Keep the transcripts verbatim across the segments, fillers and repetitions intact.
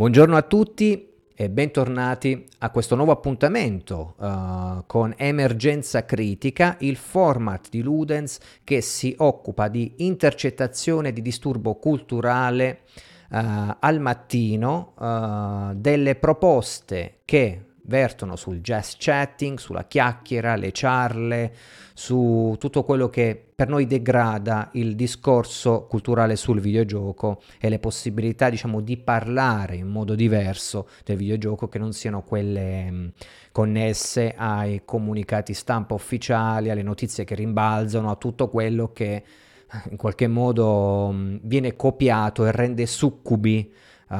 Buongiorno a tutti e bentornati a questo nuovo appuntamento uh, con Emergenza Critica, il format di Ludens che si occupa di intercettazione di disturbo culturale uh, al mattino, uh, delle proposte che vertono sul jazz chatting, sulla chiacchiera, le ciarle, su tutto quello che per noi degrada il discorso culturale sul videogioco e le possibilità, diciamo, di parlare in modo diverso del videogioco, che non siano quelle mh, connesse ai comunicati stampa ufficiali, alle notizie che rimbalzano, a tutto quello che in qualche modo mh, viene copiato e rende succubi uh,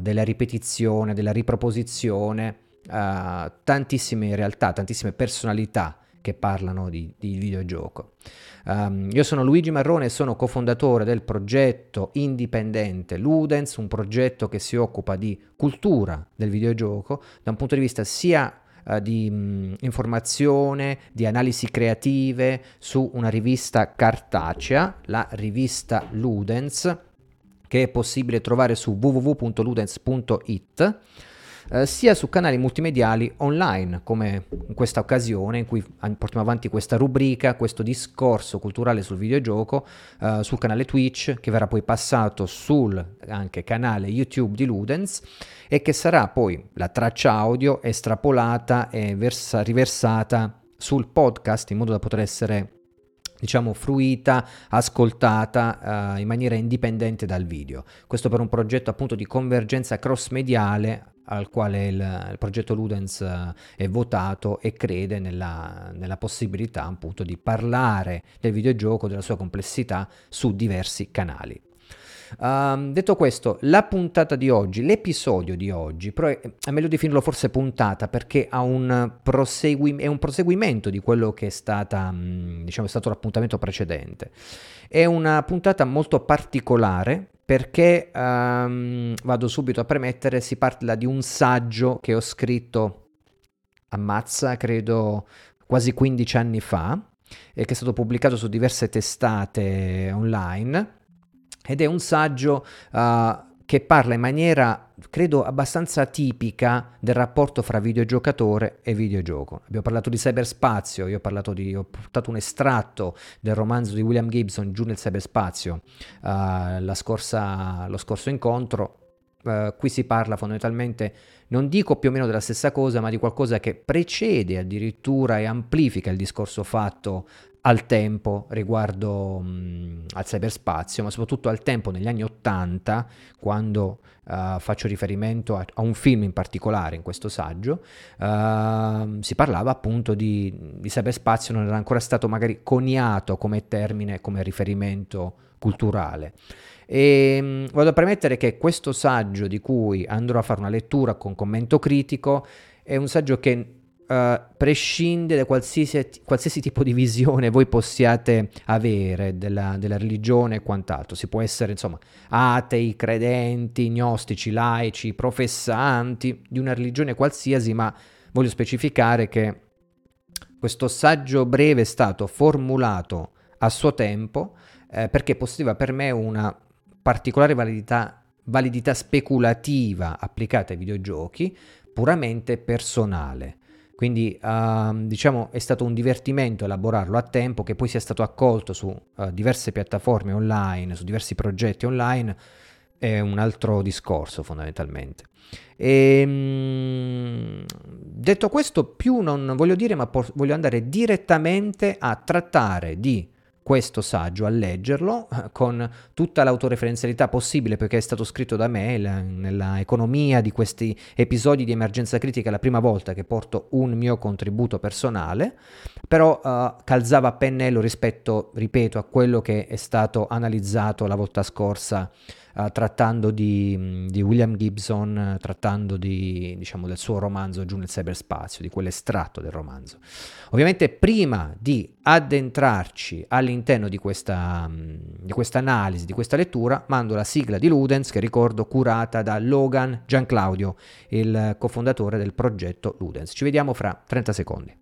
della ripetizione, della riproposizione. Uh, tantissime realtà, tantissime personalità che parlano di, di videogioco. Um, io sono Luigi Marrone e sono cofondatore del progetto indipendente Ludens, un progetto che si occupa di cultura del videogioco da un punto di vista sia uh, di mh, informazione, di analisi creative, su una rivista cartacea, la rivista Ludens, che è possibile trovare su w w w punto ludens punto i t, Uh, sia su canali multimediali online, come in questa occasione in cui portiamo avanti questa rubrica, questo discorso culturale sul videogioco, uh, sul canale Twitch, che verrà poi passato sul anche canale YouTube di Ludens e che sarà poi la traccia audio estrapolata e versa- riversata sul podcast in modo da poter essere, diciamo, fruita, ascoltata uh, in maniera indipendente dal video. Questo per un progetto appunto di convergenza cross-mediale al quale il, il progetto Ludens uh, è votato e crede nella, nella possibilità appunto di parlare del videogioco, della sua complessità, su diversi canali. Um, detto questo, la puntata di oggi, l'episodio di oggi, però è, è meglio definirlo forse puntata perché ha un prosegui, è un proseguimento di quello che è stata, diciamo, è stato l'appuntamento precedente. È una puntata molto particolare perché, um, vado subito a premettere, si parla di un saggio che ho scritto, ammazza, credo quasi quindici anni fa, e che è stato pubblicato su diverse testate online. Ed è un saggio uh, che parla in maniera, credo, abbastanza tipica del rapporto fra videogiocatore e videogioco. Abbiamo parlato di cyberspazio, io ho parlato di, ho portato un estratto del romanzo di William Gibson, Giù nel cyberspazio, uh, la scorsa, lo scorso incontro. Uh, qui si parla fondamentalmente, non dico più o meno della stessa cosa, ma di qualcosa che precede addirittura e amplifica il discorso fatto al tempo riguardo mh, al cyberspazio, ma soprattutto al tempo negli anni Ottanta, quando uh, faccio riferimento a, a un film in particolare in questo saggio. Uh, si parlava appunto di, di cyberspazio, non era ancora stato magari coniato come termine, come riferimento culturale. E mh, vado a premettere che questo saggio, di cui andrò a fare una lettura con commento critico, è un saggio che Uh, prescinde da qualsiasi, qualsiasi tipo di visione voi possiate avere della, della religione e quant'altro. Si può essere, insomma, atei, credenti, gnostici, laici, professanti di una religione qualsiasi, ma voglio specificare che questo saggio breve è stato formulato a suo tempo eh, perché possedeva per me una particolare validità, validità speculativa applicata ai videogiochi, puramente personale. Quindi uh, diciamo è stato un divertimento elaborarlo a tempo, che poi sia stato accolto su uh, diverse piattaforme online, su diversi progetti online, è un altro discorso fondamentalmente. E, mh, detto questo, più non voglio dire, ma por- voglio andare direttamente a trattare di questo saggio, a leggerlo con tutta l'autoreferenzialità possibile, perché è stato scritto da me. La, nella economia di questi episodi di Emergenza Critica è la prima volta che porto un mio contributo personale, però uh, calzava a pennello rispetto, ripeto, a quello che è stato analizzato la volta scorsa, uh, trattando di, di William Gibson, trattando di, diciamo, del suo romanzo Giù nel cyberspazio, di quell'estratto del romanzo. Ovviamente, prima di addentrarci all'interno all'interno di questa di questa analisi, di questa lettura, mando la sigla di Ludens, che ricordo curata da Logan Gianclaudio, il cofondatore del progetto Ludens. Ci vediamo fra trenta secondi.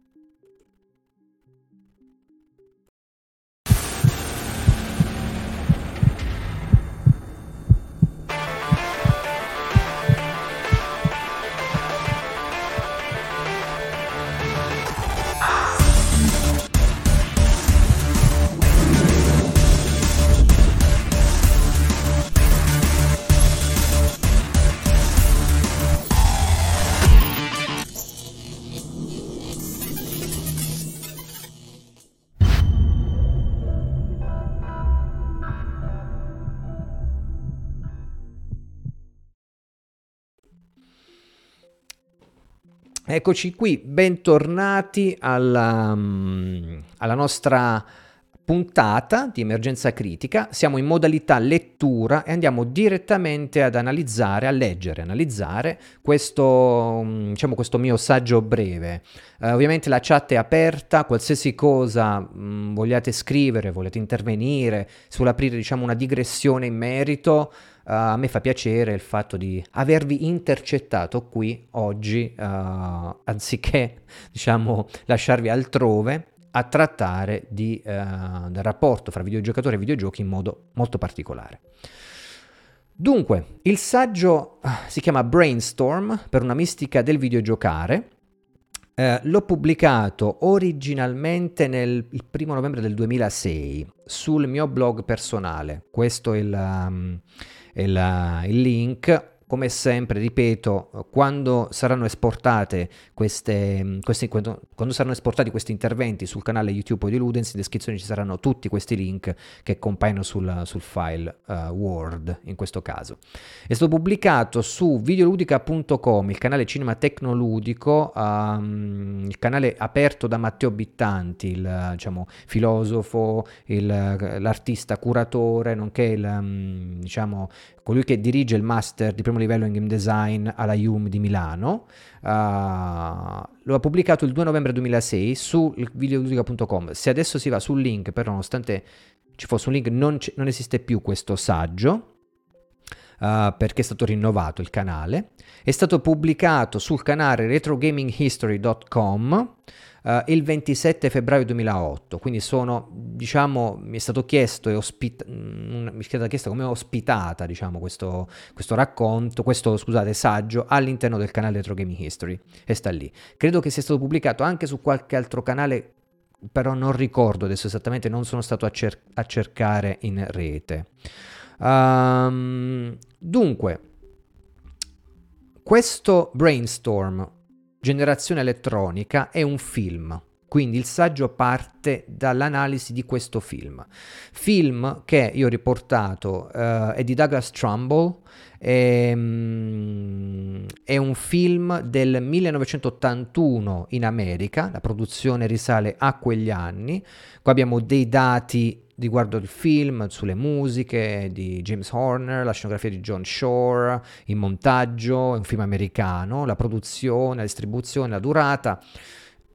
Eccoci qui, bentornati alla, alla nostra puntata di Emergenza Critica. Siamo in modalità lettura e andiamo direttamente ad analizzare, a leggere, analizzare questo, diciamo, questo mio saggio breve. Eh, ovviamente la chat è aperta, qualsiasi cosa mh, vogliate scrivere, volete intervenire, sull'aprire diciamo una digressione in merito. Uh, a me fa piacere il fatto di avervi intercettato qui oggi, uh, anziché diciamo lasciarvi altrove a trattare di, uh, del rapporto fra videogiocatori e videogiochi in modo molto particolare. Dunque, il saggio uh, si chiama Brainstorm, per una mistica del videogiocare. Uh, l'ho pubblicato originalmente nel il primo novembre del duemilasei sul mio blog personale. Questo è il... Um, Il, il link, come sempre ripeto, quando saranno esportate queste, queste quando, quando saranno esportati questi interventi sul canale YouTube di Ludens, in descrizione ci saranno tutti questi link che compaiono sul, sul file uh, Word. In questo caso è stato pubblicato su videoludica punto com, il canale Cinema Tecnoludico, um, il canale aperto da Matteo Bittanti, il diciamo filosofo, il, l'artista curatore, nonché il um, diciamo colui che dirige il master di primo livello in game design alla I U M di Milano. Uh, lo ha pubblicato il due novembre duemilasei su videoludica punto com. Se adesso si va sul link, però nonostante ci fosse un link, non, c- non esiste più questo saggio, uh, perché è stato rinnovato il canale. È stato pubblicato sul canale retrogaminghistory punto com Uh, il ventisette febbraio duemilaotto, quindi sono, diciamo, mi è stato chiesto e ospita- mi è stata chiesta come ospitata, diciamo, questo, questo racconto, questo, scusate, saggio all'interno del canale Retro Gaming History, e sta lì. Credo che sia stato pubblicato anche su qualche altro canale, però non ricordo adesso esattamente, non sono stato a, cer- a cercare in rete. Um, dunque, questo Brainstorm Generazione elettronica è un film, quindi il saggio parte dall'analisi di questo film. Film che io ho riportato uh, è di Douglas Trumbull, è, um, è un film del millenovecentottantuno in America, la produzione risale a quegli anni. Qua abbiamo dei dati riguardo il film, sulle musiche di James Horner, la scenografia di John Shore, il montaggio, è un film americano, la produzione, la distribuzione, la durata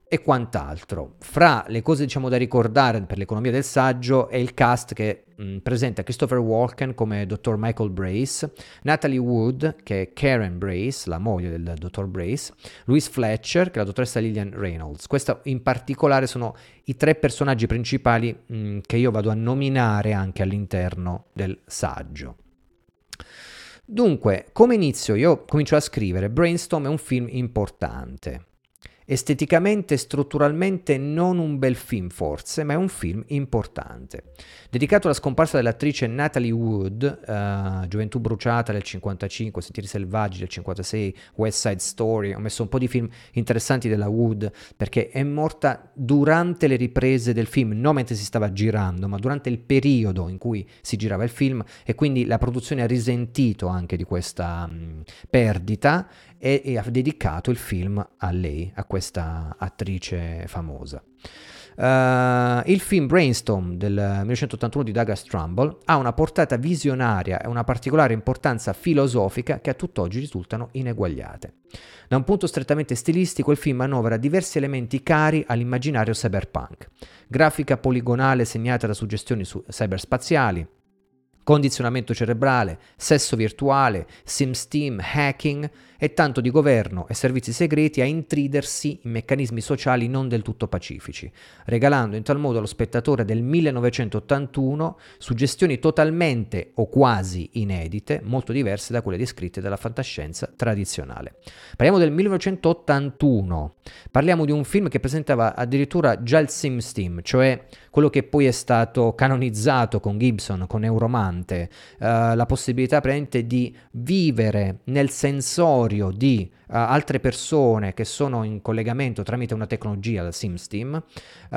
e quant'altro. Fra le cose, diciamo, da ricordare per l'economia del saggio è il cast che mh, presenta Christopher Walken come dottor Michael Brace, Natalie Wood che è Karen Brace, la moglie del dottor Brace, Louise Fletcher che è la dottoressa Lillian Reynolds. Questa in particolare sono i tre personaggi principali mh, che io vado a nominare anche all'interno del saggio. Dunque, come inizio? Io comincio a scrivere: Brainstorm è un film importante. Esteticamente e strutturalmente non un bel film forse, ma è un film importante. Dedicato alla scomparsa dell'attrice Natalie Wood, uh, Gioventù bruciata del cinquantacinque, Sentieri selvaggi del cinquantasei, West Side Story. Ho messo un po' di film interessanti della Wood perché è morta durante le riprese del film, non mentre si stava girando, ma durante il periodo in cui si girava il film, e quindi la produzione ha risentito anche di questa mh, perdita e, e ha dedicato il film a lei, a questa attrice famosa. Uh, il film Brainstorm del millenovecentottantuno di Douglas Trumbull ha una portata visionaria e una particolare importanza filosofica che a tutt'oggi risultano ineguagliate. Da un punto strettamente stilistico, il film manovra diversi elementi cari all'immaginario cyberpunk: grafica poligonale segnata da suggestioni su- cyberspaziali, condizionamento cerebrale, sesso virtuale, SimSteam, hacking e tanto di governo e servizi segreti a intridersi in meccanismi sociali non del tutto pacifici, regalando in tal modo allo spettatore del millenovecentottantuno suggestioni totalmente o quasi inedite, molto diverse da quelle descritte dalla fantascienza tradizionale. Parliamo del millenovecentottantuno, parliamo di un film che presentava addirittura già il SimSteam, cioè quello che poi è stato canonizzato con Gibson, con Euromant, Uh, la possibilità praticamente di vivere nel sensorio di uh, altre persone che sono in collegamento tramite una tecnologia, la SimSteam, uh,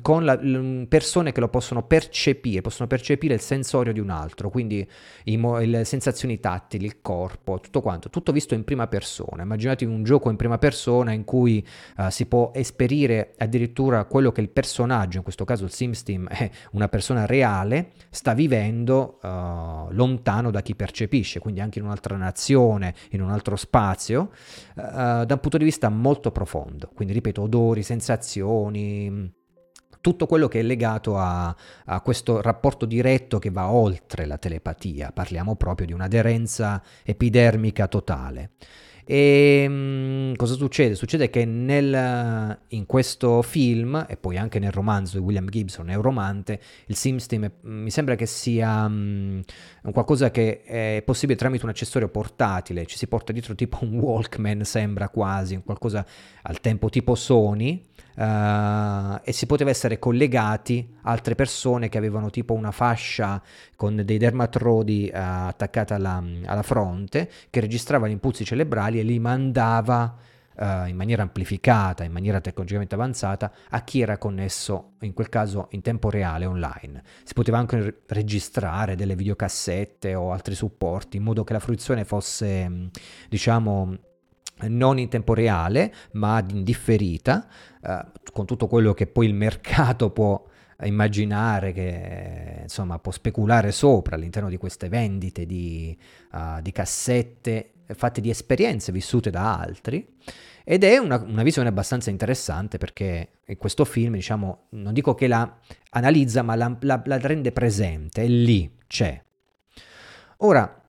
con la, l- persone che lo possono percepire, possono percepire il sensorio di un altro, quindi i mo- le sensazioni tattili, il corpo, tutto quanto, tutto visto in prima persona. Immaginatevi un gioco in prima persona in cui uh, si può esperire addirittura quello che il personaggio, in questo caso il SimSteam, è una persona reale, sta vivendo uh, lontano da chi percepisce, quindi anche in un'altra nazione, in un altro spazio, uh, da un punto di vista molto profondo. Quindi ripeto, odori, sensazioni, tutto quello che è legato a, a questo rapporto diretto che va oltre la telepatia. Parliamo proprio di un'aderenza epidermica totale. E mh, cosa succede? Succede che nel, in questo film, e poi anche nel romanzo di William Gibson, Neuromante, il SimSteam mi sembra che sia mh, qualcosa che è possibile tramite un accessorio portatile. Ci si porta dietro tipo un Walkman, sembra quasi, qualcosa al tempo tipo Sony, uh, e si poteva essere collegati altre persone che avevano tipo una fascia con dei dermatrodi uh, attaccata alla, alla fronte, che registrava gli impulsi cerebrali e li mandava uh, in maniera amplificata, in maniera tecnologicamente avanzata, a chi era connesso, in quel caso in tempo reale online. Si poteva anche re- registrare delle videocassette o altri supporti, in modo che la fruizione fosse, diciamo, non in tempo reale ma indifferita, uh, con tutto quello che poi il mercato può immaginare, che insomma può speculare sopra all'interno di queste vendite di, uh, di cassette fatte di esperienze vissute da altri. Ed è una, una visione abbastanza interessante, perché in questo film, diciamo, non dico che la analizza, ma la, la, la rende presente, è lì, c'è. Ora,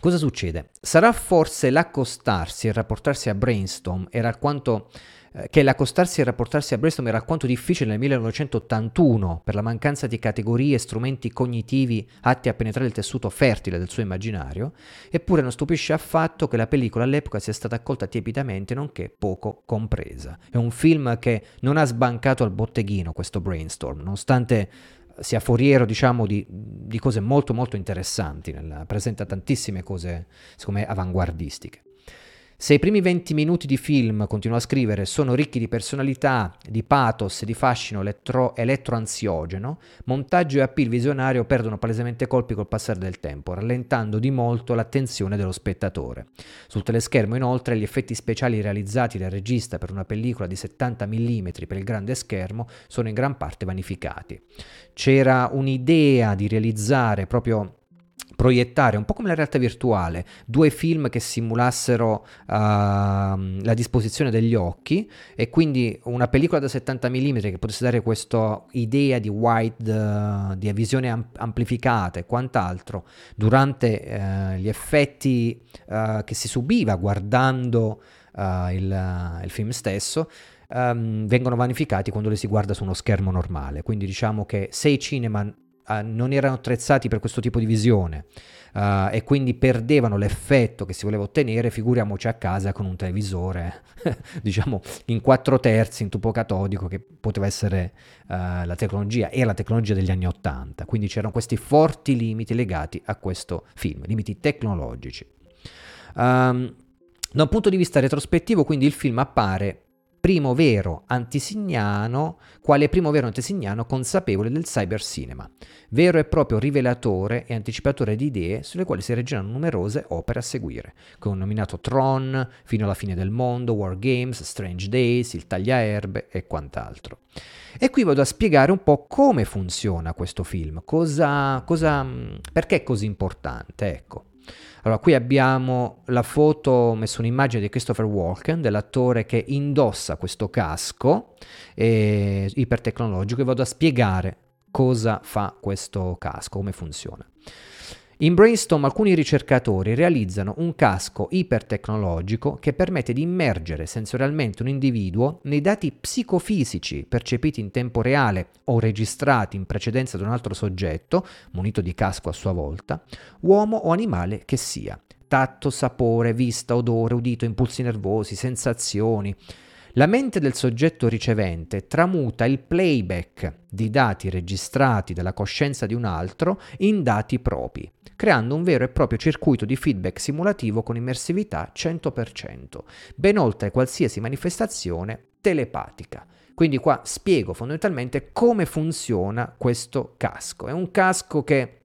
cosa succede? Sarà forse l'accostarsi e rapportarsi a Brainstorm era alquanto eh, che l'accostarsi e rapportarsi a Brainstorm era alquanto difficile nel millenovecentottantuno per la mancanza di categorie e strumenti cognitivi atti a penetrare il tessuto fertile del suo immaginario, eppure non stupisce affatto che la pellicola all'epoca sia stata accolta tiepidamente, nonché poco compresa. È un film che non ha sbancato al botteghino, questo Brainstorm, nonostante sia foriero, diciamo, di, di cose molto molto interessanti, nella, presenta tantissime cose secondo me avanguardistiche. Se i primi venti minuti di film, continua a scrivere, sono ricchi di personalità, di pathos e di fascino elettro, elettroansiogeno, montaggio e appeal visionario perdono palesemente colpi col passare del tempo, rallentando di molto l'attenzione dello spettatore. Sul teleschermo, inoltre, gli effetti speciali realizzati dal regista per una pellicola di settanta millimetri per il grande schermo sono in gran parte vanificati. C'era un'idea di realizzare proprio... proiettare, un po' come la realtà virtuale, due film che simulassero uh, la disposizione degli occhi, e quindi una pellicola da settanta millimetri che potesse dare questa idea di wide, uh, di visione am- amplificata e quant'altro, durante uh, gli effetti uh, che si subiva guardando uh, il, uh, il film stesso, um, vengono vanificati quando li si guarda su uno schermo normale. Quindi diciamo che se i cinema Uh, non erano attrezzati per questo tipo di visione uh, e quindi perdevano l'effetto che si voleva ottenere, figuriamoci a casa con un televisore diciamo in quattro terzi, in tubo catodico, che poteva essere uh, la tecnologia e la tecnologia degli anni ottanta. Quindi c'erano questi forti limiti legati a questo film, limiti tecnologici. Um, da un punto di vista retrospettivo, quindi, il film appare primo vero antesignano, quale primo vero antesignano consapevole del cyber cinema, vero e proprio rivelatore e anticipatore di idee sulle quali si reggeranno numerose opere a seguire, con nominato Tron, Fino alla fine del mondo, War Games, Strange Days, Il tagliaerbe e quant'altro. E qui vado a spiegare un po' come funziona questo film, cosa, cosa, perché è così importante, ecco. Allora, qui abbiamo la foto, ho messo un'immagine di Christopher Walken, dell'attore che indossa questo casco eh, ipertecnologico, e vado a spiegare cosa fa questo casco, come funziona. In Brainstorm alcuni ricercatori realizzano un casco ipertecnologico che permette di immergere sensorialmente un individuo nei dati psicofisici percepiti in tempo reale o registrati in precedenza da un altro soggetto, munito di casco a sua volta, uomo o animale che sia: tatto, sapore, vista, odore, udito, impulsi nervosi, sensazioni. La mente del soggetto ricevente tramuta il playback di dati registrati dalla coscienza di un altro in dati propri, creando un vero e proprio circuito di feedback simulativo con immersività cento per cento, ben oltre qualsiasi manifestazione telepatica. Quindi qua spiego fondamentalmente come funziona questo casco. È un casco che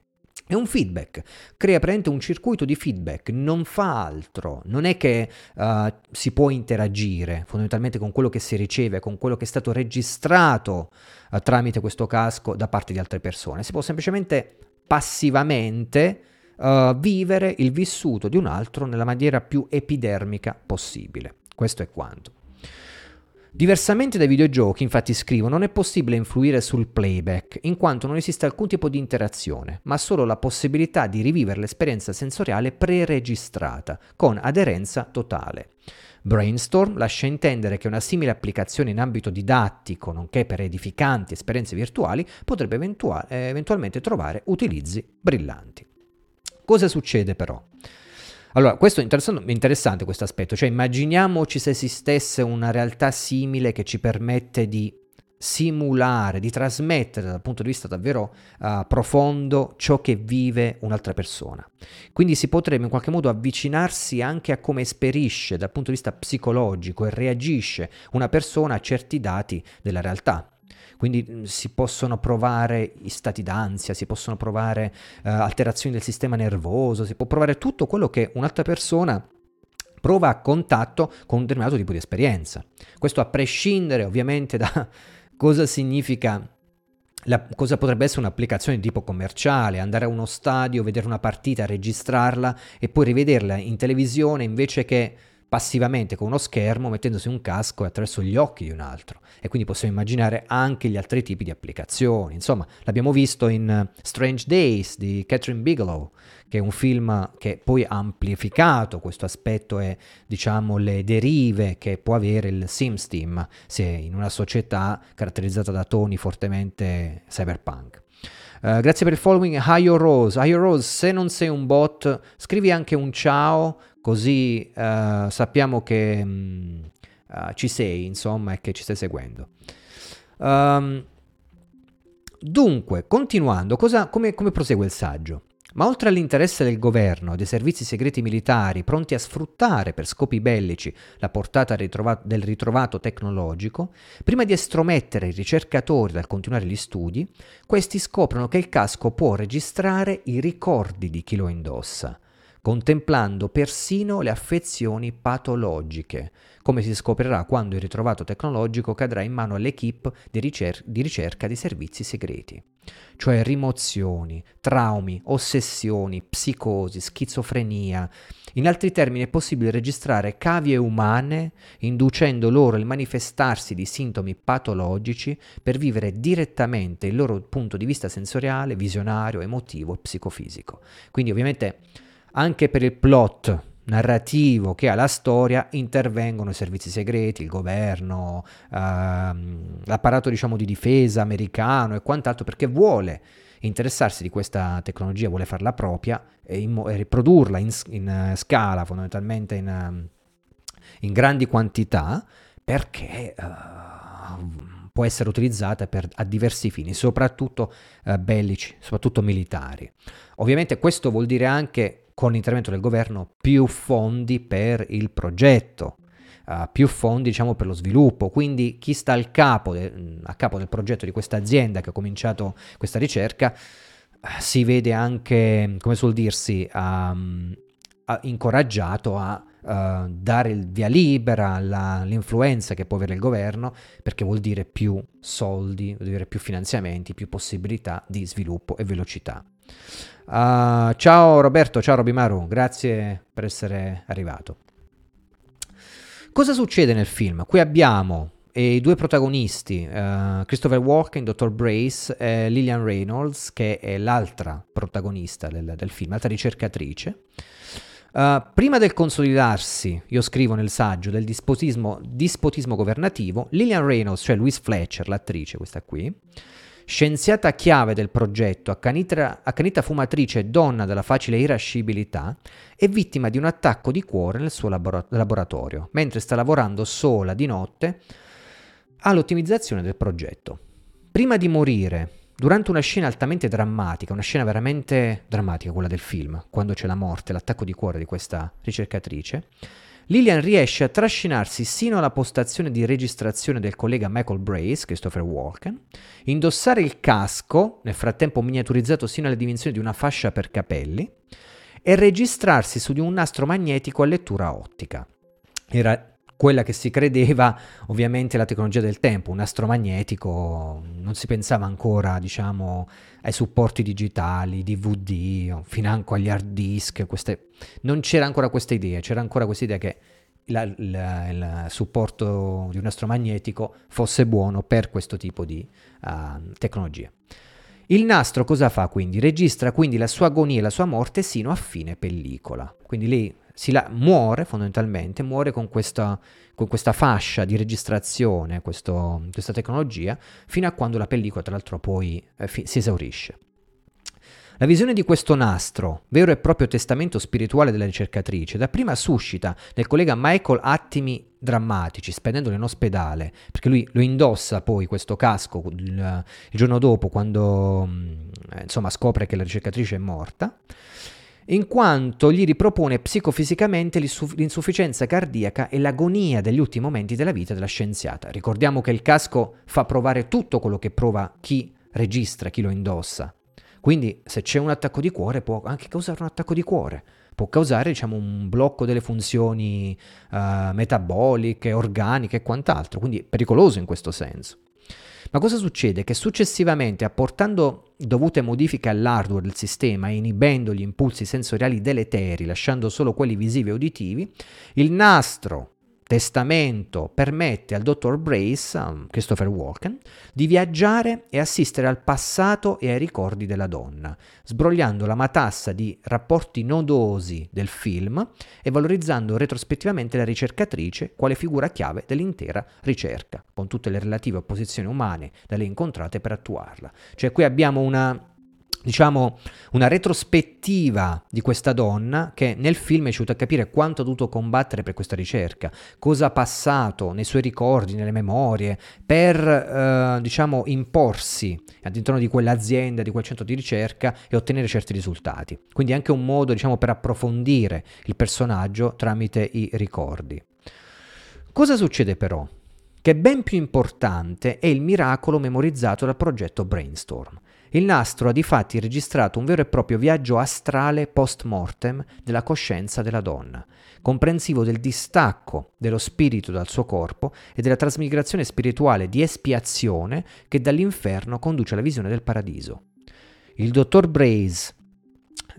è un feedback, crea praticamente un circuito di feedback, non fa altro, non è che uh, si può interagire fondamentalmente con quello che si riceve, con quello che è stato registrato uh, tramite questo casco da parte di altre persone. Si può semplicemente passivamente uh, vivere il vissuto di un altro nella maniera più epidermica possibile. Questo è quanto. Diversamente dai videogiochi, infatti scrivo, non è possibile influire sul playback, in quanto non esiste alcun tipo di interazione, ma solo la possibilità di rivivere l'esperienza sensoriale preregistrata, con aderenza totale. Brainstorm lascia intendere che una simile applicazione in ambito didattico, nonché per edificanti esperienze virtuali, potrebbe eventual- eventualmente trovare utilizzi brillanti. Cosa succede però? Allora, questo è interessante, interessante questo aspetto, cioè immaginiamoci se esistesse una realtà simile che ci permette di simulare, di trasmettere dal punto di vista davvero uh, profondo ciò che vive un'altra persona. Quindi si potrebbe in qualche modo avvicinarsi anche a come esperisce dal punto di vista psicologico e reagisce una persona a certi dati della realtà. Quindi si possono provare i stati d'ansia, si possono provare uh, alterazioni del sistema nervoso, si può provare tutto quello che un'altra persona prova a contatto con un determinato tipo di esperienza. Questo a prescindere ovviamente da cosa significa, la, cosa potrebbe essere un'applicazione di tipo commerciale, andare a uno stadio, vedere una partita, registrarla e poi rivederla in televisione invece che passivamente con uno schermo, mettendosi un casco e attraverso gli occhi di un altro. E quindi possiamo immaginare anche gli altri tipi di applicazioni. Insomma, l'abbiamo visto in Strange Days di Catherine Bigelow, che è un film che poi ha amplificato questo aspetto e, diciamo, le derive che può avere il Sims Team se in una società caratterizzata da toni fortemente cyberpunk. Uh, grazie per il following Hayo Rose. Hayo Rose, se non sei un bot, scrivi anche un ciao, così uh, sappiamo che mh, uh, ci sei, insomma, e che ci stai seguendo. Um, dunque, continuando, cosa, come, come prosegue il saggio? Ma oltre all'interesse del governo, dei servizi segreti militari pronti a sfruttare per scopi bellici la portata ritrova- del ritrovato tecnologico, prima di estromettere i ricercatori dal continuare gli studi, questi scoprono che il casco può registrare i ricordi di chi lo indossa, contemplando persino le affezioni patologiche, come si scoprirà quando il ritrovato tecnologico cadrà in mano all'equipe di, ricer- di ricerca dei servizi segreti. Cioè rimozioni, traumi, ossessioni, psicosi, schizofrenia. In altri termini è possibile registrare cavie umane inducendo loro il manifestarsi di sintomi patologici per vivere direttamente il loro punto di vista sensoriale, visionario, emotivo e psicofisico. Quindi ovviamente anche per il plot narrativo che ha la storia intervengono i servizi segreti, il governo, ehm, l'apparato, diciamo, di difesa americano e quant'altro, perché vuole interessarsi di questa tecnologia, vuole farla propria e, in, e riprodurla in, in uh, scala, fondamentalmente in, uh, in grandi quantità, perché uh, può essere utilizzata per, a diversi fini, soprattutto uh, bellici, soprattutto militari. Ovviamente questo vuol dire anche, con l'intervento del governo, più fondi per il progetto, uh, più fondi, diciamo, per lo sviluppo. Quindi chi sta al capo de- a capo del progetto di questa azienda che ha cominciato questa ricerca uh, si vede anche, come suol dirsi, um, uh, incoraggiato a uh, dare il via libera all'influenza che può avere il governo, perché vuol dire più soldi, vuol dire più finanziamenti, più possibilità di sviluppo e velocità. Uh, ciao Roberto, ciao Robimaru, grazie per essere arrivato. Cosa succede nel film? Qui abbiamo eh, i due protagonisti, uh, Christopher Walken, dottor Brace, e Lillian Reynolds, che è l'altra protagonista del, del film, l'altra ricercatrice. Uh, prima del consolidarsi, io scrivo nel saggio, del dispotismo, dispotismo governativo, Lillian Reynolds, cioè Louise Fletcher, l'attrice questa qui, scienziata chiave del progetto, accanita, accanita fumatrice, donna dalla facile irascibilità, è vittima di un attacco di cuore nel suo laboratorio, mentre sta lavorando sola di notte all'ottimizzazione del progetto. Prima di morire, durante una scena altamente drammatica, una scena veramente drammatica quella del film, quando c'è la morte, l'attacco di cuore di questa ricercatrice, Lillian riesce a trascinarsi sino alla postazione di registrazione del collega Michael Brace, Christopher Walken, indossare il casco, nel frattempo miniaturizzato sino alle dimensioni di una fascia per capelli, e registrarsi su di un nastro magnetico a lettura ottica. Era quella che si credeva ovviamente la tecnologia del tempo, un nastro magnetico, non si pensava ancora, diciamo, ai supporti digitali, D V D, financo agli hard disk, queste... non c'era ancora questa idea, c'era ancora questa idea che la, la, il supporto di un nastro magnetico fosse buono per questo tipo di uh, tecnologie. Il nastro cosa fa quindi? Registra quindi la sua agonia e la sua morte sino a fine pellicola, quindi lei si la, muore fondamentalmente, muore con questa, con questa fascia di registrazione, questo, questa tecnologia, fino a quando la pellicola tra l'altro poi eh, fi, si esaurisce. La visione di questo nastro, vero e proprio testamento spirituale della ricercatrice, dapprima suscita nel collega Michael attimi drammatici, spendendolo in ospedale, perché lui lo indossa poi questo casco il, il giorno dopo quando eh, insomma scopre che la ricercatrice è morta, in quanto gli ripropone psicofisicamente l'insufficienza cardiaca e l'agonia degli ultimi momenti della vita della scienziata. Ricordiamo che il casco fa provare tutto quello che prova chi registra, chi lo indossa. Quindi se c'è un attacco di cuore può anche causare un attacco di cuore, può causare diciamo un blocco delle funzioni uh, metaboliche, organiche e quant'altro, quindi è pericoloso in questo senso. Ma cosa succede? Che successivamente, apportando dovute modifiche all'hardware del sistema e inibendo gli impulsi sensoriali deleteri, lasciando solo quelli visivi e uditivi, il nastro testamento permette al dottor Brace, um, Christopher Walken, di viaggiare e assistere al passato e ai ricordi della donna, sbrogliando la matassa di rapporti nodosi del film e valorizzando retrospettivamente la ricercatrice quale figura chiave dell'intera ricerca, con tutte le relative opposizioni umane da lei incontrate per attuarla. Cioè qui abbiamo una... diciamo una retrospettiva di questa donna che nel film è riuscita a capire quanto ha dovuto combattere per questa ricerca, cosa ha passato nei suoi ricordi, nelle memorie, per eh, diciamo imporsi all'interno di quell'azienda, di quel centro di ricerca e ottenere certi risultati. Quindi anche un modo diciamo per approfondire il personaggio tramite i ricordi. Cosa succede però? Che ben più importante è il miracolo memorizzato dal progetto Brainstorm. Il nastro ha difatti registrato un vero e proprio viaggio astrale post-mortem della coscienza della donna, comprensivo del distacco dello spirito dal suo corpo e della trasmigrazione spirituale di espiazione che dall'inferno conduce alla visione del paradiso. Il dottor Brace,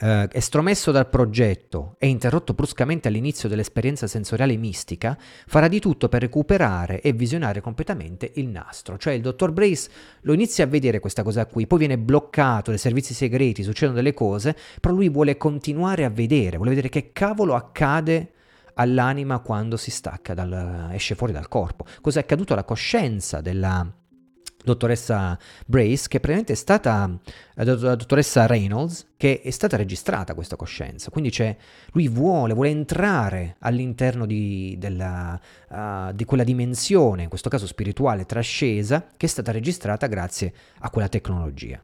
eh, estromesso dal progetto e interrotto bruscamente all'inizio dell'esperienza sensoriale mistica, farà di tutto per recuperare e visionare completamente il nastro. Cioè il dottor Brace lo inizia a vedere questa cosa qui, poi viene bloccato dai servizi segreti, succedono delle cose, però lui vuole continuare a vedere, vuole vedere che cavolo accade all'anima quando si stacca, dal, esce fuori dal corpo, cosa è accaduto alla coscienza della dottoressa Brace, che praticamente è stata la dottoressa Reynolds, che è stata registrata questa coscienza, quindi c'è, lui vuole, vuole entrare all'interno di, della, uh, di quella dimensione, in questo caso spirituale, trascesa, che è stata registrata grazie a quella tecnologia.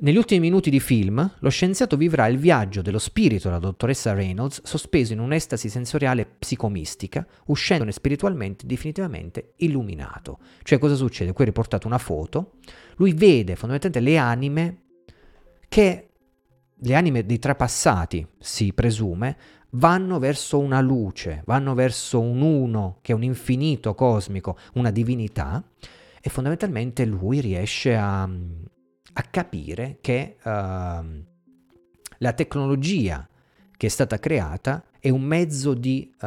Negli ultimi minuti di film, lo scienziato vivrà il viaggio dello spirito della dottoressa Reynolds sospeso in un'estasi sensoriale psicomistica, uscendone spiritualmente definitivamente illuminato. Cioè cosa succede? Qui è riportata una foto, lui vede fondamentalmente le anime che, le anime dei trapassati, si presume, vanno verso una luce, vanno verso un uno, che è un infinito cosmico, una divinità, e fondamentalmente lui riesce a... a capire che uh, la tecnologia che è stata creata è un mezzo di, uh,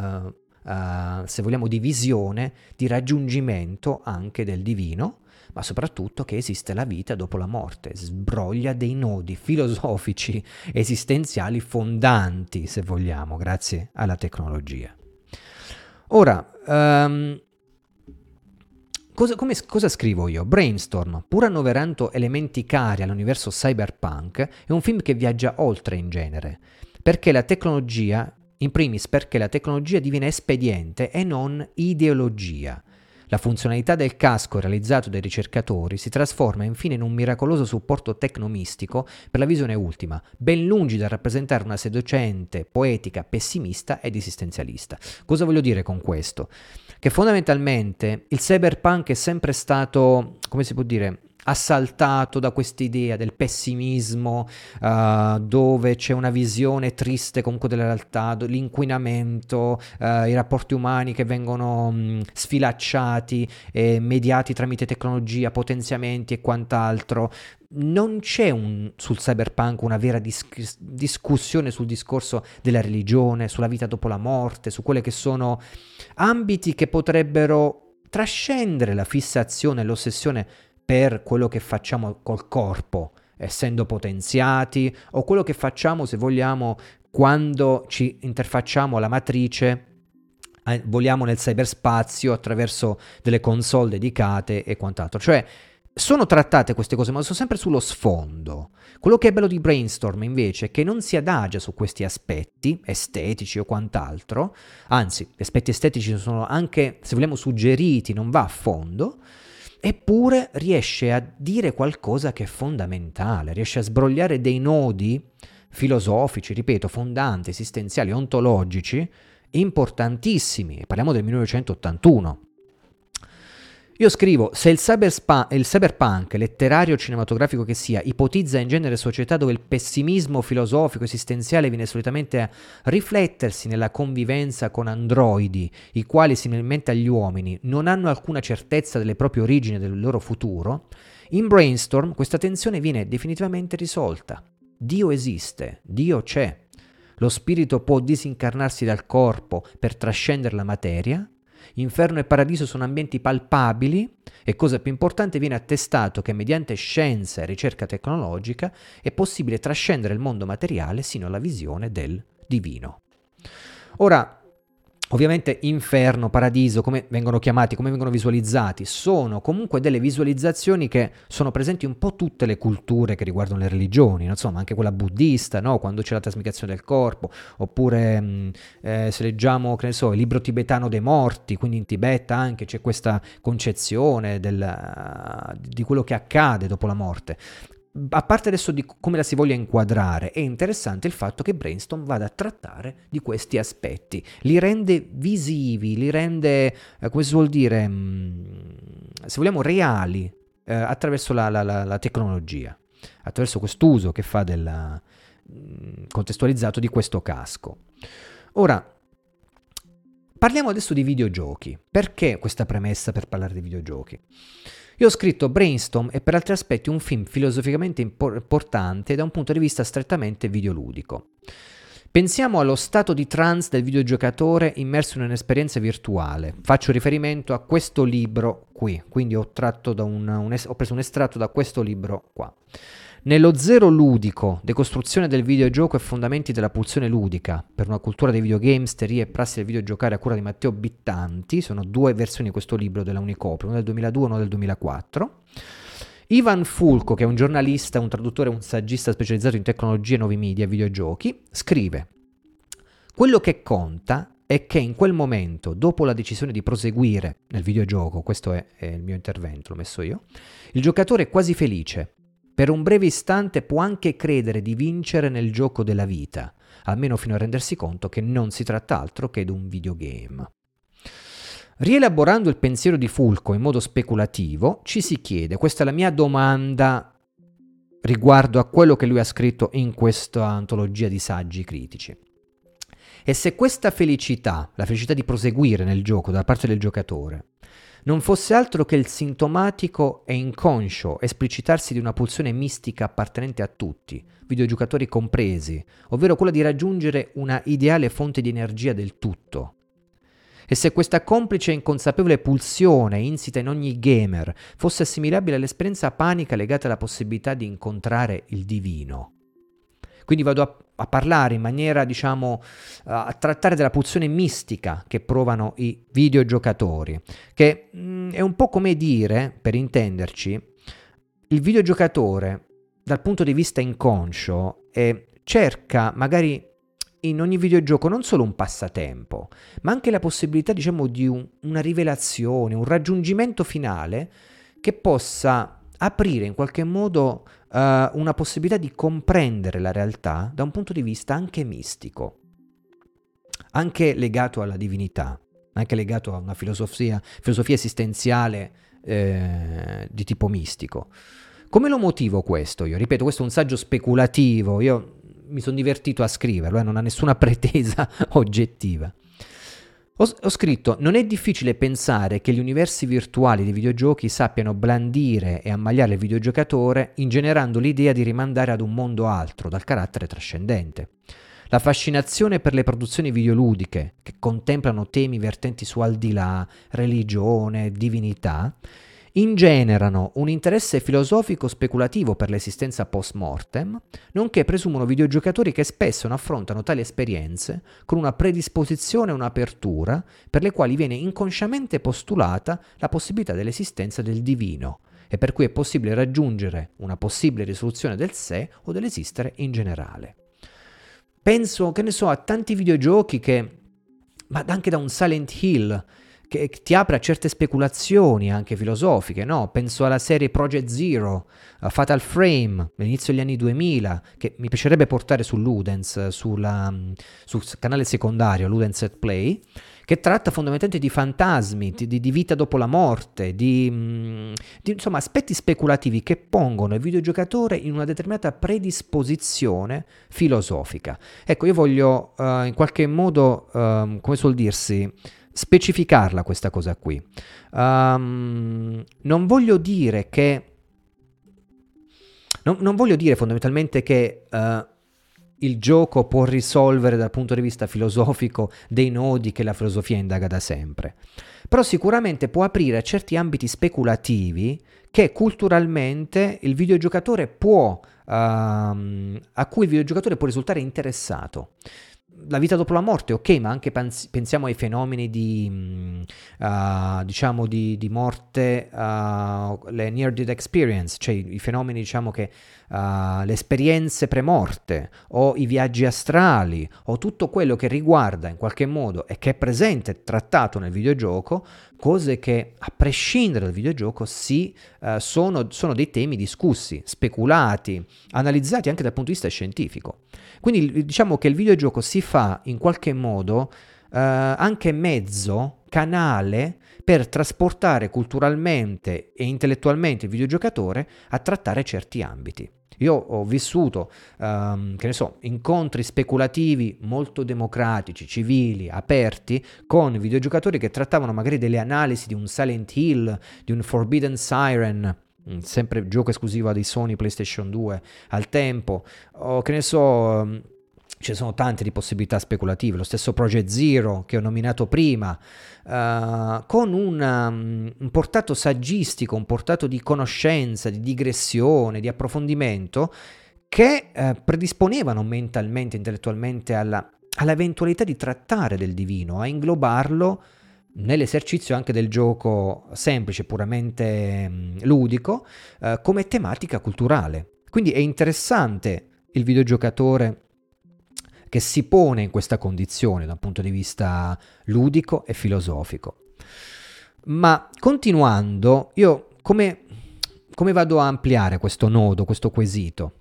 uh, se vogliamo, di visione, di raggiungimento anche del divino, ma soprattutto che esiste la vita dopo la morte, sbroglia dei nodi filosofici, esistenziali, fondanti, se vogliamo, grazie alla tecnologia. Ora, um, Cosa, come, cosa scrivo io? Brainstorm, pur annoverando elementi cari all'universo cyberpunk, è un film che viaggia oltre in genere, perché la tecnologia, in primis perché la tecnologia diviene espediente e non ideologia. La funzionalità del casco realizzato dai ricercatori si trasforma infine in un miracoloso supporto tecnomistico per la visione ultima, ben lungi dal rappresentare una seducente, poetica, pessimista ed esistenzialista. Cosa voglio dire con questo? Che fondamentalmente il cyberpunk è sempre stato, come si può dire, assaltato da quest'idea del pessimismo, uh, dove c'è una visione triste comunque della realtà, do- l'inquinamento, uh, i rapporti umani che vengono mh, sfilacciati e mediati tramite tecnologia, potenziamenti e quant'altro. Non c'è un, sul cyberpunk una vera dis- discussione sul discorso della religione, sulla vita dopo la morte, su quelle che sono ambiti che potrebbero trascendere la fissazione e l'ossessione per quello che facciamo col corpo, essendo potenziati, o quello che facciamo, se vogliamo, quando ci interfacciamo alla matrice, eh, voliamo nel cyberspazio attraverso delle console dedicate e quant'altro. Cioè, sono trattate queste cose, ma sono sempre sullo sfondo. Quello che è bello di Brainstorm, invece, è che non si adagia su questi aspetti estetici o quant'altro, anzi, gli aspetti estetici sono anche, se vogliamo, suggeriti, non va a fondo, eppure riesce a dire qualcosa che è fondamentale, riesce a sbrogliare dei nodi filosofici, ripeto, fondanti, esistenziali, ontologici, importantissimi. Parliamo del millenovecentottantuno. Io scrivo, se il, cyberspa- il cyberpunk, letterario o cinematografico che sia, ipotizza in genere società dove il pessimismo filosofico esistenziale viene solitamente a riflettersi nella convivenza con androidi, i quali, similmente agli uomini, non hanno alcuna certezza delle proprie origini e del loro futuro, in Brainstorm questa tensione viene definitivamente risolta. Dio esiste, Dio c'è. Lo spirito può disincarnarsi dal corpo per trascendere la materia. Inferno e paradiso sono ambienti palpabili e, cosa più importante, viene attestato che mediante scienza e ricerca tecnologica è possibile trascendere il mondo materiale sino alla visione del divino. Ora, ovviamente inferno, paradiso, come vengono chiamati, come vengono visualizzati, sono comunque delle visualizzazioni che sono presenti un po' tutte le culture che riguardano le religioni, no? Insomma, anche quella buddista, no? Quando c'è la trasmigrazione del corpo, oppure mh, eh, se leggiamo, che ne so, il libro tibetano dei morti, quindi in Tibet anche c'è questa concezione del, uh, di quello che accade dopo la morte. A parte adesso di come la si voglia inquadrare, è interessante il fatto che Brainstorm vada a trattare di questi aspetti, li rende visivi, li rende, eh, come si vuol dire, mh, se vogliamo, reali, eh, attraverso la, la, la, la tecnologia, attraverso quest'uso che fa del mh, contestualizzato di questo casco. Ora, parliamo adesso di videogiochi. Perché questa premessa per parlare di videogiochi? Io ho scritto Brainstorm è per altri aspetti un film filosoficamente importante da un punto di vista strettamente videoludico. Pensiamo allo stato di trance del videogiocatore immerso in un'esperienza virtuale. Faccio riferimento a questo libro qui, quindi ho, tratto da un, un es- ho preso un estratto da questo libro qua. Nello zero ludico, decostruzione del videogioco e fondamenti della pulsione ludica, per una cultura dei videogames, teorie e prassi del videogiocare, a cura di Matteo Bittanti, sono due versioni di questo libro della Unicopri, uno del duemiladue e uno del duemilaquattro. Ivan Fulco, che è un giornalista, un traduttore e un saggista specializzato in tecnologie, nuovi media e videogiochi, scrive: quello che conta è che in quel momento, dopo la decisione di proseguire nel videogioco, questo è, è il mio intervento, l'ho messo io, il giocatore è quasi felice. Per un breve istante può anche credere di vincere nel gioco della vita, almeno fino a rendersi conto che non si tratta altro che di un videogame. Rielaborando il pensiero di Fulco in modo speculativo, ci si chiede, questa è la mia domanda riguardo a quello che lui ha scritto in questa antologia di saggi critici, e se questa felicità, la felicità di proseguire nel gioco da parte del giocatore, non fosse altro che il sintomatico e inconscio esplicitarsi di una pulsione mistica appartenente a tutti, videogiocatori compresi, ovvero quella di raggiungere una ideale fonte di energia del tutto. E se questa complice e inconsapevole pulsione insita in ogni gamer fosse assimilabile all'esperienza panica legata alla possibilità di incontrare il divino. Quindi vado a, a parlare in maniera, diciamo, a trattare della pulsione mistica che provano i videogiocatori, che mh, è un po' come dire, per intenderci, il videogiocatore dal punto di vista inconscio eh, cerca magari in ogni videogioco non solo un passatempo, ma anche la possibilità, diciamo, di un, una rivelazione, un raggiungimento finale che possa aprire in qualche modo uh, una possibilità di comprendere la realtà da un punto di vista anche mistico, anche legato alla divinità, anche legato a una filosofia, filosofia esistenziale eh, di tipo mistico. Come lo motivo questo? Io ripeto, questo è un saggio speculativo, io mi sono divertito a scriverlo, eh, non ha nessuna pretesa oggettiva. Ho, ho scritto: non è difficile pensare che gli universi virtuali dei videogiochi sappiano blandire e ammaliare il videogiocatore, ingenerando l'idea di rimandare ad un mondo altro, dal carattere trascendente. La fascinazione per le produzioni videoludiche, che contemplano temi vertenti su al di là, religione, divinità, ingenerano un interesse filosofico speculativo per l'esistenza post mortem, nonché presumono videogiocatori che spesso affrontano tali esperienze con una predisposizione e un'apertura per le quali viene inconsciamente postulata la possibilità dell'esistenza del divino e per cui è possibile raggiungere una possibile risoluzione del sé o dell'esistere in generale. Penso, che ne so, a tanti videogiochi che, ma anche da un Silent Hill, che ti apre a certe speculazioni anche filosofiche, no? Penso alla serie Project Zero, uh, Fatal Frame, all'inizio degli anni duemila, che mi piacerebbe portare su Ludens, sulla, sul canale secondario Ludens at Play, che tratta fondamentalmente di fantasmi, di, di vita dopo la morte, di, di insomma aspetti speculativi che pongono il videogiocatore in una determinata predisposizione filosofica. Ecco, io voglio uh, in qualche modo, uh, come suol dirsi, specificarla questa cosa qui. Um, non voglio dire che non, non voglio dire fondamentalmente che uh, il gioco può risolvere dal punto di vista filosofico dei nodi che la filosofia indaga da sempre, però sicuramente può aprire a certi ambiti speculativi che culturalmente il videogiocatore può uh, a cui il videogiocatore può risultare interessato. La vita dopo la morte, ok, ma anche pens- pensiamo ai fenomeni di, uh, diciamo, di, di morte, uh, le near-death experience, cioè i fenomeni, diciamo, che uh, le esperienze premorte, o i viaggi astrali, o tutto quello che riguarda in qualche modo e che è presente, trattato nel videogioco, cose che a prescindere dal videogioco si, uh, sono, sono dei temi discussi, speculati, analizzati anche dal punto di vista scientifico. Quindi diciamo che il videogioco si fa in qualche modo eh, anche mezzo, canale per trasportare culturalmente e intellettualmente il videogiocatore a trattare certi ambiti. Io ho vissuto, ehm, che ne so, incontri speculativi molto democratici, civili, aperti, con videogiocatori che trattavano magari delle analisi di un Silent Hill, di un Forbidden Siren, sempre gioco esclusivo di Sony PlayStation due al tempo, o che ne so, ci sono tante di possibilità speculative, lo stesso Project Zero che ho nominato prima, uh, con una, um, un portato saggistico, un portato di conoscenza, di digressione, di approfondimento, che uh, predisponevano mentalmente, intellettualmente alla, all'eventualità di trattare del divino, a inglobarlo nell'esercizio anche del gioco semplice, puramente um, ludico, uh, come tematica culturale. Quindi è interessante il videogiocatore che si pone in questa condizione da un punto di vista ludico e filosofico. Ma continuando, io come, come vado a ampliare questo nodo, questo quesito?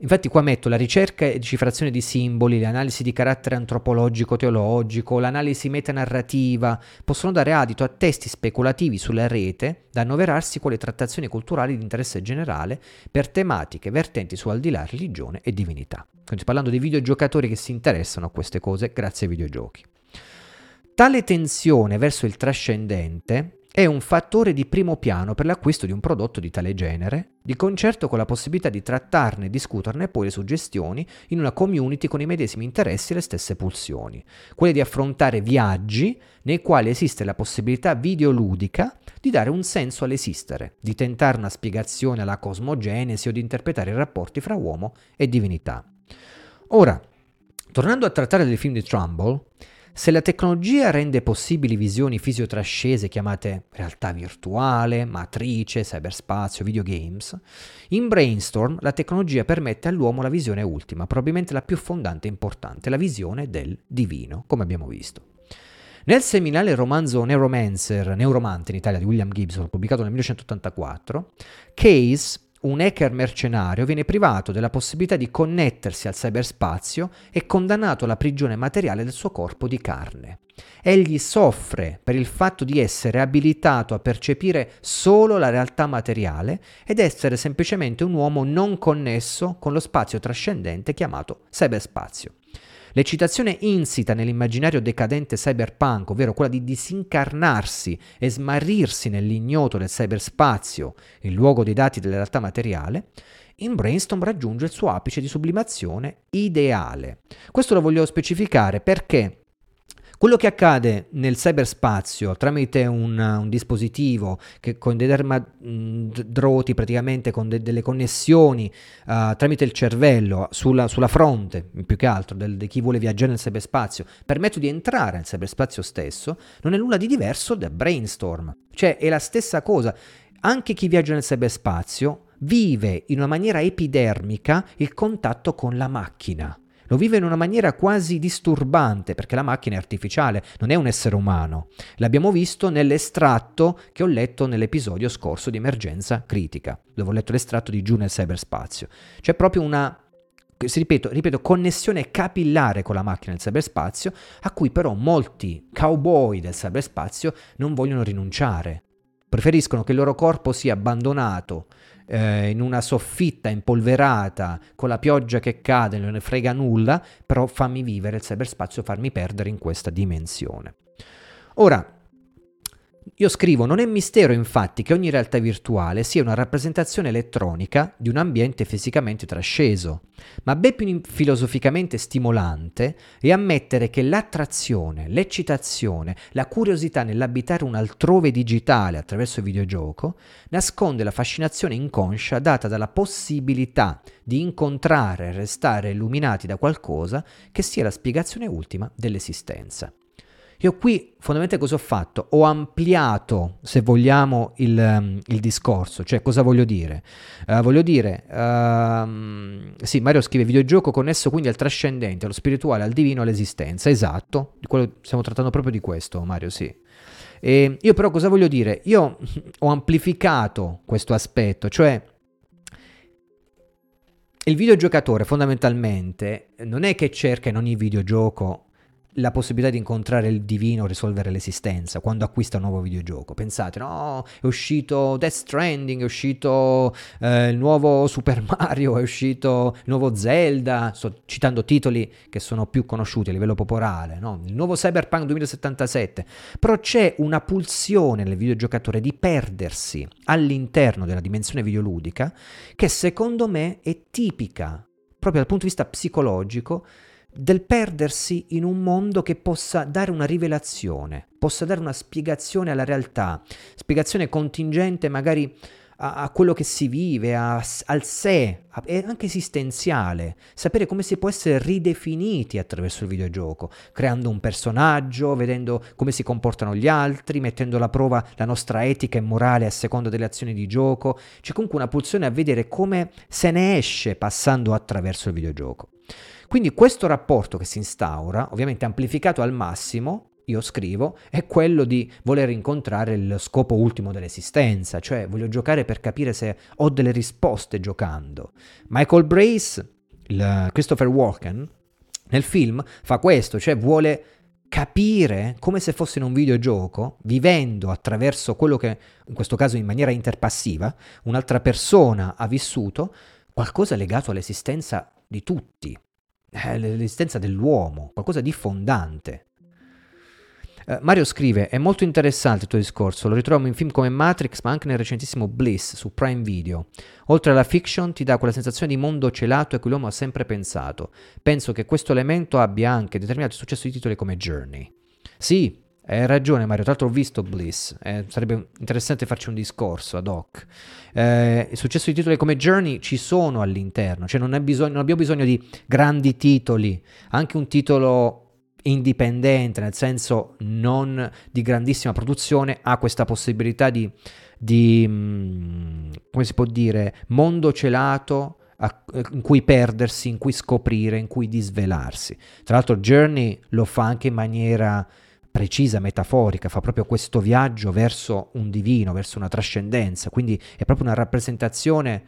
Infatti qua metto la ricerca e decifrazione di simboli, l'analisi di carattere antropologico-teologico, l'analisi metanarrativa, possono dare adito a testi speculativi sulla rete da annoverarsi con le trattazioni culturali di interesse generale per tematiche vertenti su al di là, religione e divinità. Quindi parlando di videogiocatori che si interessano a queste cose grazie ai videogiochi. Tale tensione verso il trascendente è un fattore di primo piano per l'acquisto di un prodotto di tale genere, di concerto con la possibilità di trattarne e discuterne poi le suggestioni in una community con i medesimi interessi e le stesse pulsioni, quelle di affrontare viaggi nei quali esiste la possibilità videoludica di dare un senso all'esistere, di tentare una spiegazione alla cosmogenesi o di interpretare i rapporti fra uomo e divinità. Ora, tornando a trattare del film di Trumbull, se la tecnologia rende possibili visioni fisiotrascese chiamate realtà virtuale, matrice, cyberspazio, videogames, in Brainstorm la tecnologia permette all'uomo la visione ultima, probabilmente la più fondante e importante, la visione del divino, come abbiamo visto. Nel seminale romanzo Neuromancer, Neuromante in Italia, di William Gibson, pubblicato nel millenovecentottantaquattro, Case, un hacker mercenario, viene privato della possibilità di connettersi al cyberspazio e condannato alla prigione materiale del suo corpo di carne. Egli soffre per il fatto di essere abilitato a percepire solo la realtà materiale ed essere semplicemente un uomo non connesso con lo spazio trascendente chiamato cyberspazio. L'eccitazione insita nell'immaginario decadente cyberpunk, ovvero quella di disincarnarsi e smarrirsi nell'ignoto del cyberspazio, il luogo dei dati della realtà materiale, in Brainstorm raggiunge il suo apice di sublimazione ideale. Questo lo voglio specificare perché quello che accade nel cyberspazio tramite un, un dispositivo che con dei dermadroti, praticamente con de, delle connessioni uh, tramite il cervello sulla, sulla fronte, più che altro, del, di chi vuole viaggiare nel cyberspazio, permette di entrare nel cyberspazio stesso, non è nulla di diverso da Brainstorm. Cioè è la stessa cosa. Anche chi viaggia nel cyberspazio vive in una maniera epidermica il contatto con la macchina. Lo vive in una maniera quasi disturbante, perché la macchina è artificiale, non è un essere umano. L'abbiamo visto nell'estratto che ho letto nell'episodio scorso di Emergenza Critica, dove ho letto l'estratto di Giù nel cyberspazio. C'è proprio una, ripeto, ripeto, connessione capillare con la macchina nel cyberspazio, a cui però molti cowboy del cyberspazio non vogliono rinunciare. Preferiscono che il loro corpo sia abbandonato eh, in una soffitta impolverata, con la pioggia che cade, non ne frega nulla, però fammi vivere il cyberspazio, farmi perdere in questa dimensione. Ora, io scrivo, non è mistero infatti che ogni realtà virtuale sia una rappresentazione elettronica di un ambiente fisicamente trasceso, ma ben più filosoficamente stimolante è ammettere che l'attrazione, l'eccitazione, la curiosità nell'abitare un altrove digitale attraverso il videogioco nasconde la fascinazione inconscia data dalla possibilità di incontrare e restare illuminati da qualcosa che sia la spiegazione ultima dell'esistenza. Io qui fondamentalmente cosa ho fatto? Ho ampliato, se vogliamo, il, il discorso, cioè cosa voglio dire? Uh, voglio dire, uh, sì, Mario scrive videogioco connesso quindi al trascendente, allo spirituale, al divino, all'esistenza, esatto, di quello, stiamo trattando proprio di questo, Mario, sì. E io però cosa voglio dire? Io ho amplificato questo aspetto, cioè il videogiocatore fondamentalmente non è che cerca in ogni videogioco la possibilità di incontrare il divino, risolvere l'esistenza quando acquista un nuovo videogioco. Pensate, no, è uscito Death Stranding, è uscito eh, il nuovo Super Mario, è uscito il nuovo Zelda, sto citando titoli che sono più conosciuti a livello popolare, no? Il nuovo Cyberpunk duemilasettantasette, però c'è una pulsione nel videogiocatore di perdersi all'interno della dimensione videoludica che secondo me è tipica, proprio dal punto di vista psicologico, del perdersi in un mondo che possa dare una rivelazione, possa dare una spiegazione alla realtà, spiegazione contingente magari a, a quello che si vive, a, al sé, a, e anche esistenziale, sapere come si può essere ridefiniti attraverso il videogioco, creando un personaggio, vedendo come si comportano gli altri, mettendo alla prova la nostra etica e morale a seconda delle azioni di gioco. C'è comunque una pulsione a vedere come se ne esce passando attraverso il videogioco. Quindi questo rapporto che si instaura, ovviamente amplificato al massimo, io scrivo, è quello di voler incontrare lo scopo ultimo dell'esistenza, cioè voglio giocare per capire se ho delle risposte giocando. Michael Brace, il Christopher Walken, nel film fa questo, cioè vuole capire come se fosse in un videogioco, vivendo attraverso quello che, in questo caso in maniera interpassiva, un'altra persona ha vissuto, qualcosa legato all'esistenza di tutti. L'esistenza dell'uomo, qualcosa di fondante. eh, Mario scrive, è molto interessante il tuo discorso, lo ritroviamo in film come Matrix ma anche nel recentissimo Bliss su Prime Video. Oltre alla fiction ti dà quella sensazione di mondo celato a cui l'uomo ha sempre pensato. Penso che questo elemento abbia anche determinato il successo di titoli come Journey. Sì, Hai eh, ragione Mario, tra l'altro ho visto Bliss, eh, sarebbe interessante farci un discorso ad hoc. Eh, il successo di titoli come Journey ci sono all'interno, cioè non, è bisogno, non abbiamo bisogno di grandi titoli, anche un titolo indipendente, nel senso non di grandissima produzione, ha questa possibilità di, di mh, come si può dire, mondo celato, a, in cui perdersi, in cui scoprire, in cui disvelarsi. Tra l'altro Journey lo fa anche in maniera precisa, metaforica, fa proprio questo viaggio verso un divino, verso una trascendenza, quindi è proprio una rappresentazione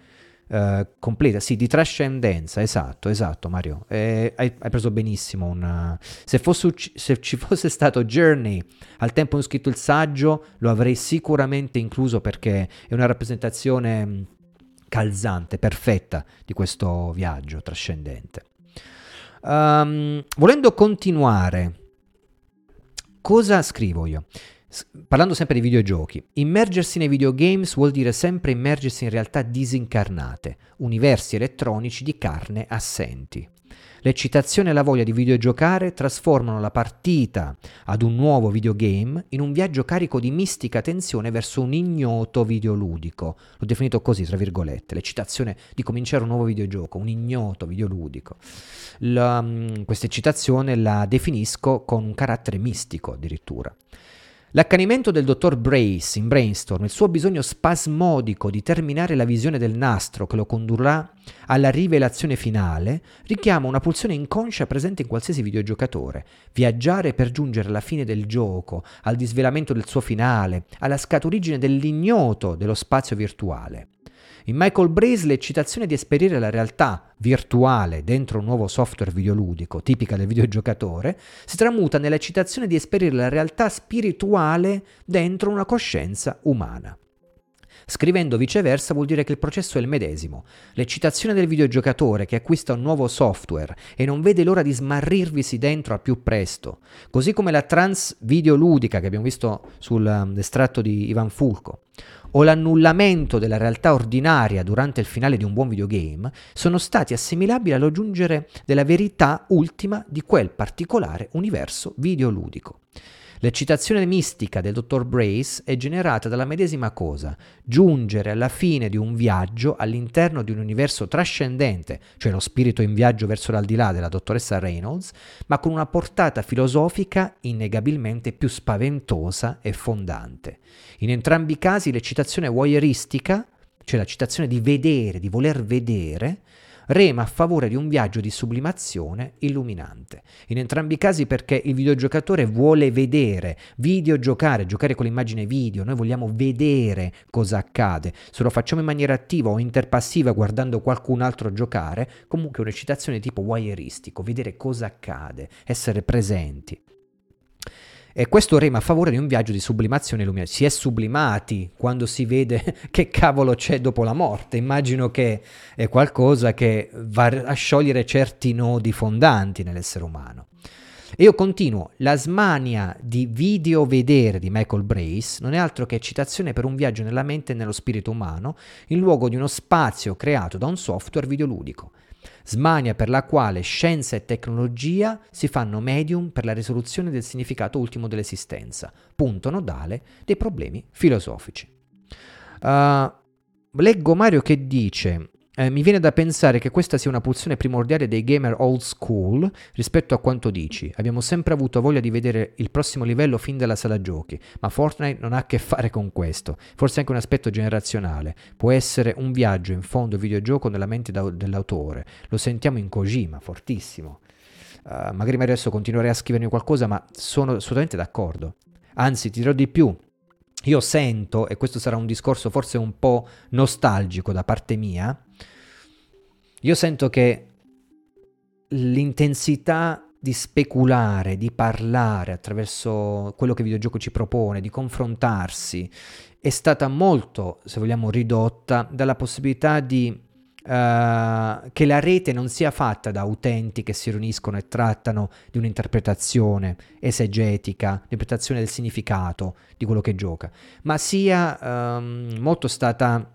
uh, completa, sì, di trascendenza, esatto, esatto Mario, eh, hai, hai preso benissimo una... se, fosse, se ci fosse stato Journey al tempo in cui ho scritto il saggio lo avrei sicuramente incluso, perché è una rappresentazione calzante, perfetta di questo viaggio trascendente. Um, volendo continuare, cosa scrivo io? S- parlando sempre di videogiochi, immergersi nei videogames vuol dire sempre immergersi in realtà disincarnate, universi elettronici di carne assenti. L'eccitazione e la voglia di videogiocare trasformano la partita ad un nuovo videogame in un viaggio carico di mistica tensione verso un ignoto videoludico. L'ho definito così, tra virgolette, l'eccitazione di cominciare un nuovo videogioco, un ignoto videoludico. La, questa eccitazione la definisco con un carattere mistico addirittura. L'accanimento del dottor Brace in Brainstorm, il suo bisogno spasmodico di terminare la visione del nastro che lo condurrà alla rivelazione finale, richiama una pulsione inconscia presente in qualsiasi videogiocatore. Viaggiare per giungere alla fine del gioco, al disvelamento del suo finale, alla scaturigine dell'ignoto dello spazio virtuale. In Michael Brace l'eccitazione di esperire la realtà virtuale dentro un nuovo software videoludico, tipica del videogiocatore, si tramuta nell'eccitazione di esperire la realtà spirituale dentro una coscienza umana. Scrivendo viceversa vuol dire che il processo è il medesimo. L'eccitazione del videogiocatore che acquista un nuovo software e non vede l'ora di smarrirvisi dentro al più presto, così come la trance videoludica che abbiamo visto sull'estratto um, di Ivan Fulco, o l'annullamento della realtà ordinaria durante il finale di un buon videogame, sono stati assimilabili allo giungere della verità ultima di quel particolare universo videoludico. L'eccitazione mistica del dottor Brace è generata dalla medesima cosa, giungere alla fine di un viaggio all'interno di un universo trascendente, cioè lo spirito in viaggio verso l'aldilà della dottoressa Reynolds, ma con una portata filosofica innegabilmente più spaventosa e fondante. In entrambi i casi l'eccitazione voyeuristica, cioè l'eccitazione di vedere, di voler vedere, rema a favore di un viaggio di sublimazione illuminante. In entrambi i casi perché il videogiocatore vuole vedere, videogiocare, giocare con l'immagine video, noi vogliamo vedere cosa accade. Se lo facciamo in maniera attiva o interpassiva guardando qualcun altro giocare, comunque è un'eccitazione tipo voyeuristico, vedere cosa accade, essere presenti. E questo rema a favore di un viaggio di sublimazione illuminante. Si è sublimati quando si vede che cavolo c'è dopo la morte. Immagino che è qualcosa che va a sciogliere certi nodi fondanti nell'essere umano. E io continuo. La smania di video vedere di Michael Brace non è altro che eccitazione per un viaggio nella mente e nello spirito umano in luogo di uno spazio creato da un software videoludico. Smania per la quale scienza e tecnologia si fanno medium per la risoluzione del significato ultimo dell'esistenza, punto nodale dei problemi filosofici. Uh, leggo Mario che dice, eh, mi viene da pensare che questa sia una pulsione primordiale dei gamer old school rispetto a quanto dici. Abbiamo sempre avuto voglia di vedere il prossimo livello fin dalla sala giochi, ma Fortnite non ha a che fare con questo, forse anche un aspetto generazionale. Può essere un viaggio in fondo videogioco nella mente da- dell'autore, lo sentiamo in Kojima, fortissimo. Uh, magari adesso continuerei a scrivermi qualcosa, ma sono assolutamente d'accordo, anzi ti dirò di più. Io sento, e questo sarà un discorso forse un po' nostalgico da parte mia, io sento che l'intensità di speculare, di parlare attraverso quello che il videogioco ci propone, di confrontarsi, è stata molto, se vogliamo, ridotta dalla possibilità di Uh, che la rete non sia fatta da utenti che si riuniscono e trattano di un'interpretazione esegetica, l'interpretazione del significato di quello che gioca, ma sia um, molto stata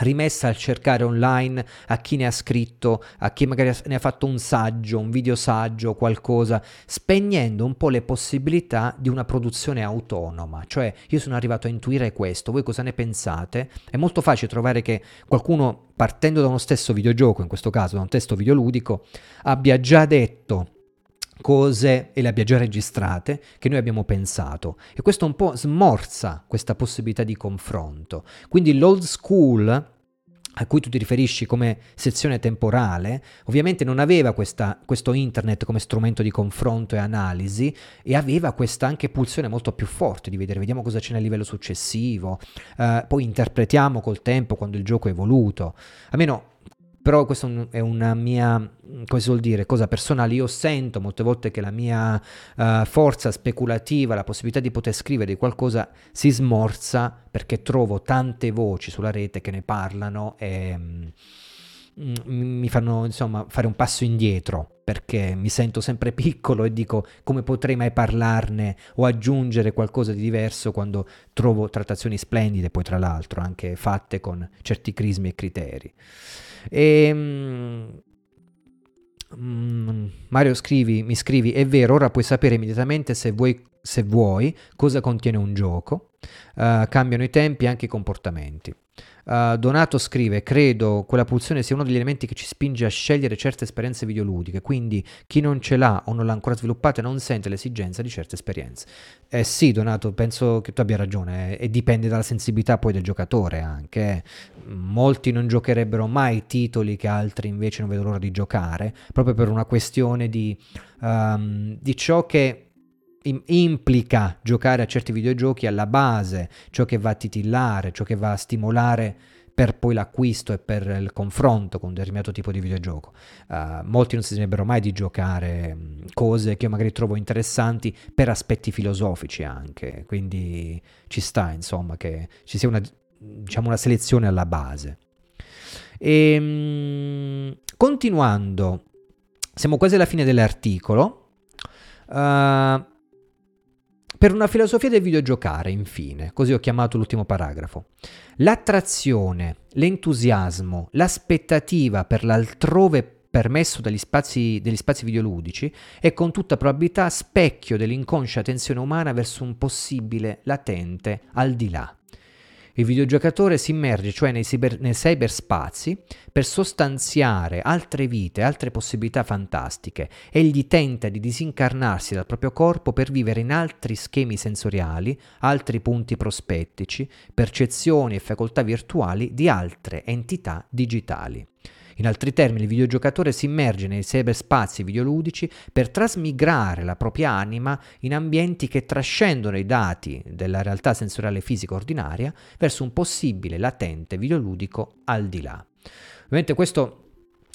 rimessa al cercare online a chi ne ha scritto, a chi magari ne ha fatto un saggio, un video saggio, qualcosa, spegnendo un po' le possibilità di una produzione autonoma. Cioè, io sono arrivato a intuire questo, voi cosa ne pensate? È molto facile trovare che qualcuno, partendo da uno stesso videogioco, in questo caso da un testo videoludico, abbia già detto cose e le abbia già registrate che noi abbiamo pensato, e questo un po' smorza questa possibilità di confronto. Quindi l'old school a cui tu ti riferisci come sezione temporale ovviamente non aveva questa, questo internet come strumento di confronto e analisi, e aveva questa anche pulsione molto più forte di vedere, vediamo cosa c'è nel livello successivo, uh, poi interpretiamo col tempo quando il gioco è evoluto. Almeno, però questo è una mia, come si vuol dire, cosa personale. Io sento molte volte che la mia uh, forza speculativa, la possibilità di poter scrivere di qualcosa, si smorza perché trovo tante voci sulla rete che ne parlano e mm, mi fanno, insomma, fare un passo indietro, perché mi sento sempre piccolo e dico come potrei mai parlarne o aggiungere qualcosa di diverso quando trovo trattazioni splendide, poi tra l'altro anche fatte con certi crismi e criteri. E, um, Mario scrivi, mi scrivi: è vero, ora puoi sapere immediatamente se vuoi, se vuoi cosa contiene un gioco. Uh, cambiano i tempi e anche i comportamenti. Uh, Donato scrive: credo quella pulsione sia uno degli elementi che ci spinge a scegliere certe esperienze videoludiche, quindi chi non ce l'ha o non l'ha ancora sviluppata non sente l'esigenza di certe esperienze. Eh sì, Donato, penso che tu abbia ragione, eh, e dipende dalla sensibilità poi del giocatore anche. Molti non giocherebbero mai titoli che altri invece non vedono l'ora di giocare, proprio per una questione di, um, di ciò che implica giocare a certi videogiochi alla base, ciò che va a titillare, ciò che va a stimolare per poi l'acquisto e per il confronto con un determinato tipo di videogioco. Uh, molti non si smetterebbero mai di giocare cose che io magari trovo interessanti per aspetti filosofici anche, quindi ci sta, insomma, che ci sia una, diciamo, una selezione alla base. E, continuando, siamo quasi alla fine dell'articolo. Uh, Per una filosofia del videogiocare, infine, così ho chiamato l'ultimo paragrafo, l'attrazione, l'entusiasmo, l'aspettativa per l'altrove permesso dagli spazi, degli spazi videoludici è con tutta probabilità specchio dell'inconscia tensione umana verso un possibile latente al di là. Il videogiocatore si immerge cioè nei, cyber, nei cyberspazi per sostanziare altre vite, altre possibilità fantastiche. Egli tenta di disincarnarsi dal proprio corpo per vivere in altri schemi sensoriali, altri punti prospettici, percezioni e facoltà virtuali di altre entità digitali. In altri termini, il videogiocatore si immerge nei cyberspazi videoludici per trasmigrare la propria anima in ambienti che trascendono i dati della realtà sensoriale fisica ordinaria verso un possibile latente videoludico al di là. Ovviamente questo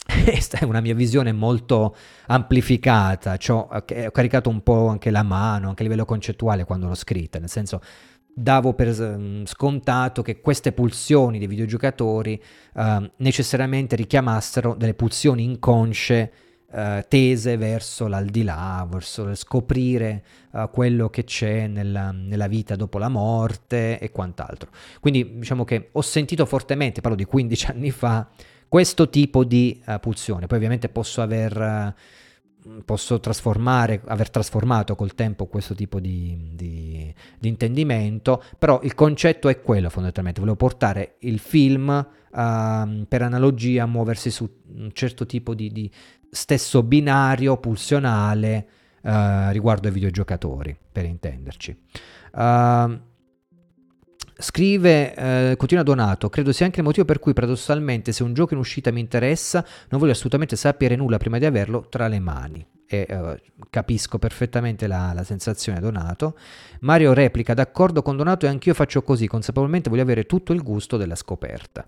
è una mia visione molto amplificata, cioè ho caricato un po' anche la mano, anche a livello concettuale quando l'ho scritta, nel senso davo per scontato che queste pulsioni dei videogiocatori eh, necessariamente richiamassero delle pulsioni inconsce eh, tese verso l'aldilà, verso scoprire eh, quello che c'è nella, nella vita dopo la morte e quant'altro. Quindi diciamo che ho sentito fortemente, parlo di quindici anni fa, questo tipo di eh, pulsione. Poi ovviamente posso aver... Eh, posso trasformare, aver trasformato col tempo questo tipo di, di, di intendimento, però il concetto è quello fondamentalmente. Volevo portare il film uh, per analogia a muoversi su un certo tipo di, di stesso binario pulsionale uh, riguardo ai videogiocatori, per intenderci. Uh, Scrive, eh, continua Donato, credo sia anche il motivo per cui paradossalmente se un gioco in uscita mi interessa non voglio assolutamente sapere nulla prima di averlo tra le mani. E eh, capisco perfettamente la, la sensazione, Donato. Mario replica, d'accordo con Donato e anch'io faccio così, consapevolmente voglio avere tutto il gusto della scoperta.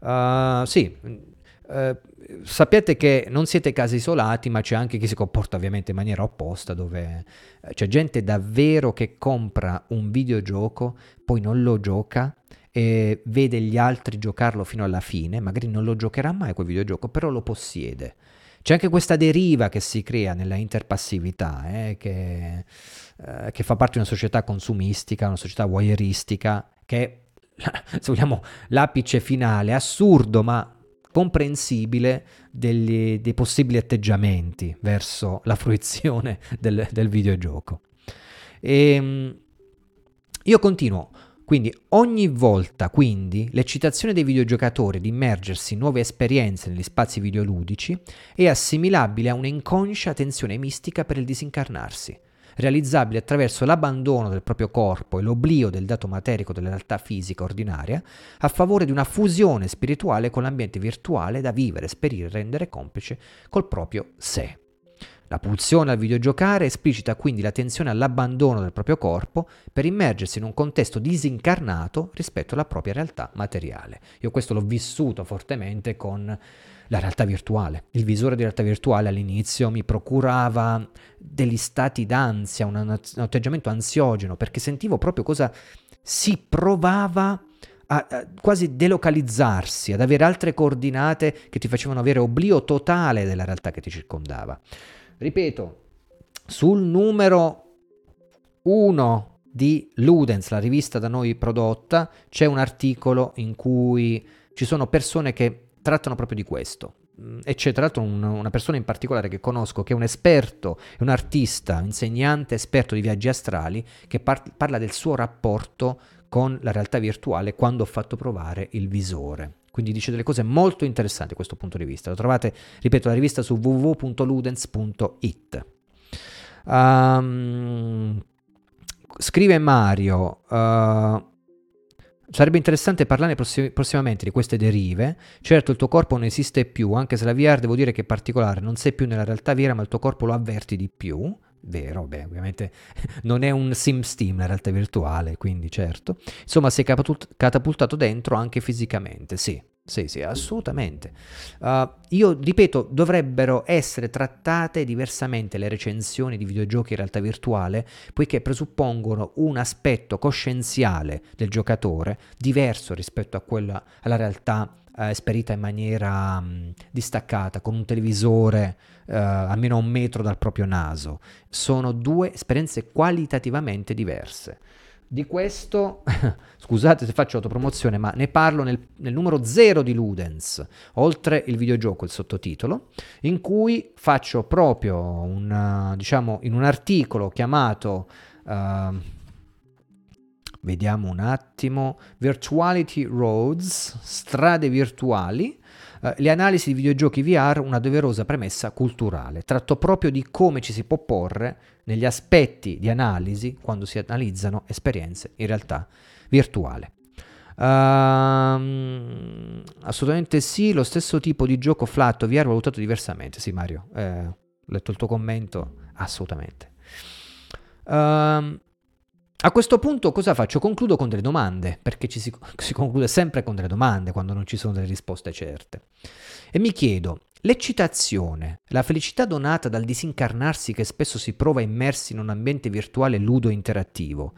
Uh, sì, uh, sappiate che non siete casi isolati, ma c'è anche chi si comporta ovviamente in maniera opposta, dove c'è gente davvero che compra un videogioco, poi non lo gioca e vede gli altri giocarlo fino alla fine, magari non lo giocherà mai quel videogioco, però lo possiede. C'è anche questa deriva che si crea nella interpassività, eh, che, eh, che fa parte di una società consumistica, una società voyeuristica, che se vogliamo, l'apice finale, assurdo ma comprensibile, degli, dei possibili atteggiamenti verso la fruizione del, del videogioco. E io continuo. Quindi ogni volta, quindi, l'eccitazione dei videogiocatori di immergersi in nuove esperienze negli spazi videoludici è assimilabile a un'inconscia tensione mistica per il disincarnarsi, realizzabile attraverso l'abbandono del proprio corpo e l'oblio del dato materico della realtà fisica ordinaria, a favore di una fusione spirituale con l'ambiente virtuale da vivere, esperire e rendere complice col proprio sé. La pulsione al videogiocare esplicita quindi la tensione all'abbandono del proprio corpo per immergersi in un contesto disincarnato rispetto alla propria realtà materiale. Io questo l'ho vissuto fortemente con la realtà virtuale. Il visore di realtà virtuale all'inizio mi procurava degli stati d'ansia, un, un atteggiamento ansiogeno, perché sentivo proprio cosa si provava a, a quasi delocalizzarsi, ad avere altre coordinate che ti facevano avere oblio totale della realtà che ti circondava. Ripeto, sul numero uno di Ludens, la rivista da noi prodotta, c'è un articolo in cui ci sono persone che trattano proprio di questo. E c'è tra l'altro un, una persona in particolare che conosco, che è un esperto, un artista, insegnante, esperto di viaggi astrali, che par- parla del suo rapporto con la realtà virtuale quando ho fatto provare il visore. Quindi dice delle cose molto interessanti da questo punto di vista. Lo trovate, ripeto, la rivista su w w w punto ludens punto i t. Um, scrive Mario, uh, sarebbe interessante parlare prossim- prossimamente di queste derive. Certo, il tuo corpo non esiste più, anche se la V R devo dire che è particolare, non sei più nella realtà vera ma il tuo corpo lo avverti di più. Vero, beh, ovviamente non è un SimSteam la realtà virtuale, quindi certo. Insomma, sei catapultato dentro anche fisicamente, sì, sì, sì, assolutamente. Uh, io, ripeto, dovrebbero essere trattate diversamente le recensioni di videogiochi in realtà virtuale, poiché presuppongono un aspetto coscienziale del giocatore diverso rispetto a quella, alla realtà Uh, esperita in maniera um, distaccata, con un televisore uh, almeno a un metro dal proprio naso. Sono due esperienze qualitativamente diverse. Di questo, scusate se faccio autopromozione, ma ne parlo nel, nel numero zero di Ludens, oltre il videogioco, il sottotitolo, in cui faccio proprio un, diciamo, in un articolo chiamato... Uh, Vediamo un attimo, Virtuality Roads, strade virtuali, eh, le analisi di videogiochi V R, una doverosa premessa culturale. Tratto proprio di come ci si può porre negli aspetti di analisi quando si analizzano esperienze in realtà virtuale. Um, assolutamente sì, lo stesso tipo di gioco flatto V R valutato diversamente. Sì Mario, ho eh, letto il tuo commento, assolutamente. Um, A questo punto cosa faccio? Concludo con delle domande, perché ci si, si conclude sempre con delle domande quando non ci sono delle risposte certe. E mi chiedo, l'eccitazione, la felicità donata dal disincarnarsi che spesso si prova immersi in un ambiente virtuale ludo interattivo,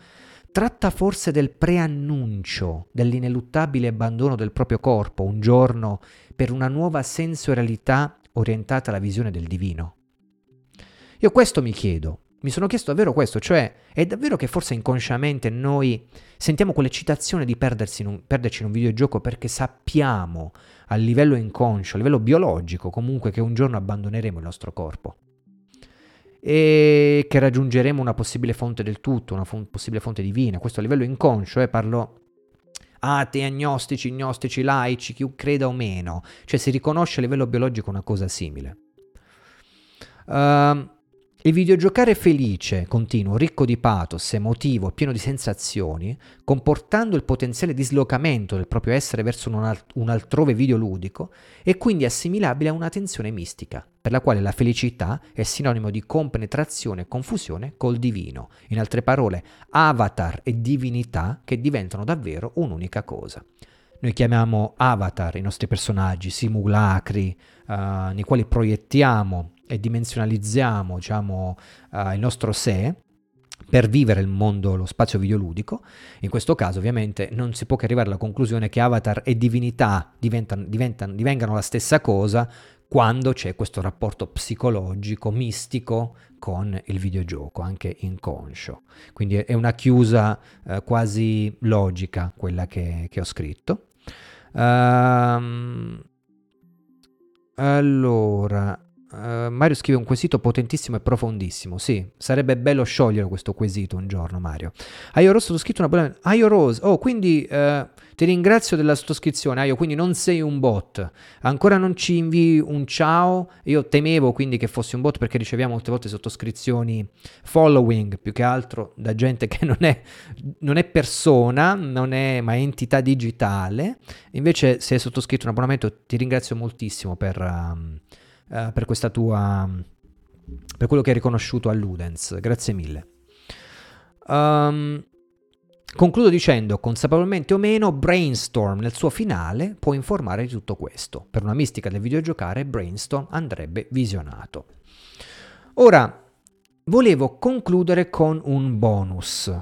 tratta forse del preannuncio dell'ineluttabile abbandono del proprio corpo un giorno per una nuova sensorialità orientata alla visione del divino? Io questo mi chiedo. Mi sono chiesto davvero questo, cioè è davvero che forse inconsciamente noi sentiamo quell'eccitazione di perdersi in un, perderci in un videogioco perché sappiamo a livello inconscio, a livello biologico comunque, che un giorno abbandoneremo il nostro corpo e che raggiungeremo una possibile fonte del tutto, una fon- possibile fonte divina. Questo a livello inconscio, eh, parlo atei, agnostici, gnostici, laici, chi creda o meno, cioè si riconosce a livello biologico una cosa simile. Ehm... Uh, Il videogiocare felice, continuo, ricco di pathos, emotivo, pieno di sensazioni, comportando il potenziale dislocamento del proprio essere verso un, alt- un altrove videoludico, è quindi assimilabile a una tensione mistica, per la quale la felicità è sinonimo di compenetrazione e confusione col divino. In altre parole, avatar e divinità che diventano davvero un'unica cosa. Noi chiamiamo avatar i nostri personaggi, simulacri, uh, nei quali proiettiamo e dimensionalizziamo, diciamo, uh, il nostro sé per vivere il mondo, lo spazio videoludico. In questo caso ovviamente non si può che arrivare alla conclusione che avatar e divinità diventano, diventano, divengano la stessa cosa quando c'è questo rapporto psicologico, mistico con il videogioco, anche inconscio. Quindi è una chiusa eh, quasi logica quella che, che ho scritto. Ehm... Allora, uh, Mario scrive un quesito potentissimo e profondissimo. Sì, sarebbe bello sciogliere questo quesito un giorno, Mario. Aio Rose, ho scritto una bella... Aio Rose, oh, quindi uh, ti ringrazio della sottoscrizione, Aio, quindi non sei un bot. Ancora non ci invii un ciao. Io temevo quindi che fossi un bot perché riceviamo molte volte sottoscrizioni following, più che altro da gente che non è, non è persona, non è, ma è entità digitale. Invece se hai sottoscritto un abbonamento ti ringrazio moltissimo per... Um, Uh, per questa tua per quello che hai riconosciuto a Ludens, grazie mille. Um, concludo dicendo, consapevolmente o meno, Brainstorm nel suo finale può informare di tutto questo. Per una mistica del videogiocare, Brainstorm andrebbe visionato. Ora volevo concludere con un bonus,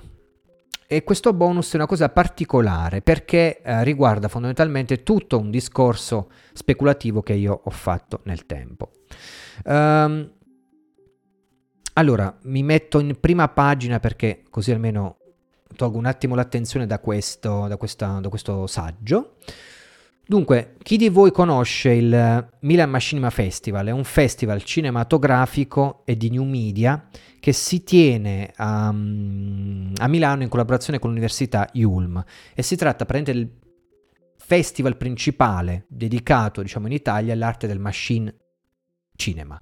e questo bonus è una cosa particolare perché eh, riguarda fondamentalmente tutto un discorso speculativo che io ho fatto nel tempo. Um, allora, mi metto in prima pagina perché così almeno tolgo un attimo l'attenzione da questo, da questa, da questo saggio. Dunque, chi di voi conosce il Milan Machinima Festival? È un festival cinematografico e di new media che si tiene a, a Milano in collaborazione con l'Università Yulm, e si tratta praticamente del festival principale dedicato, diciamo, in Italia all'arte del machine cinema.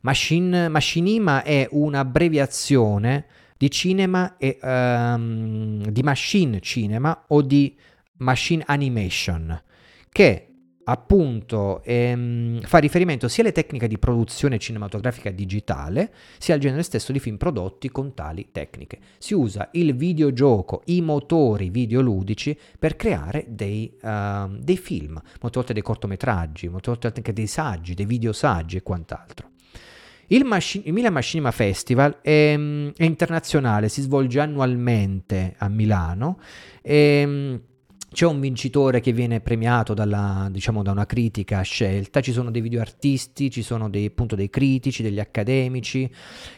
Machine, machinima è un'abbreviazione di cinema e um, di machine cinema o di machine animation, che appunto ehm, fa riferimento sia alle tecniche di produzione cinematografica digitale, sia al genere stesso di film prodotti con tali tecniche. Si usa il videogioco, i motori videoludici per creare dei, uh, dei film, molte volte dei cortometraggi, molte volte anche dei saggi, dei videosaggi e quant'altro. Il, Machi- il Milan Machinima Festival è, è internazionale, si svolge annualmente a Milano. E, c'è un vincitore che viene premiato dalla, diciamo, da una critica scelta, ci sono dei videoartisti, ci sono dei, appunto, dei critici, degli accademici.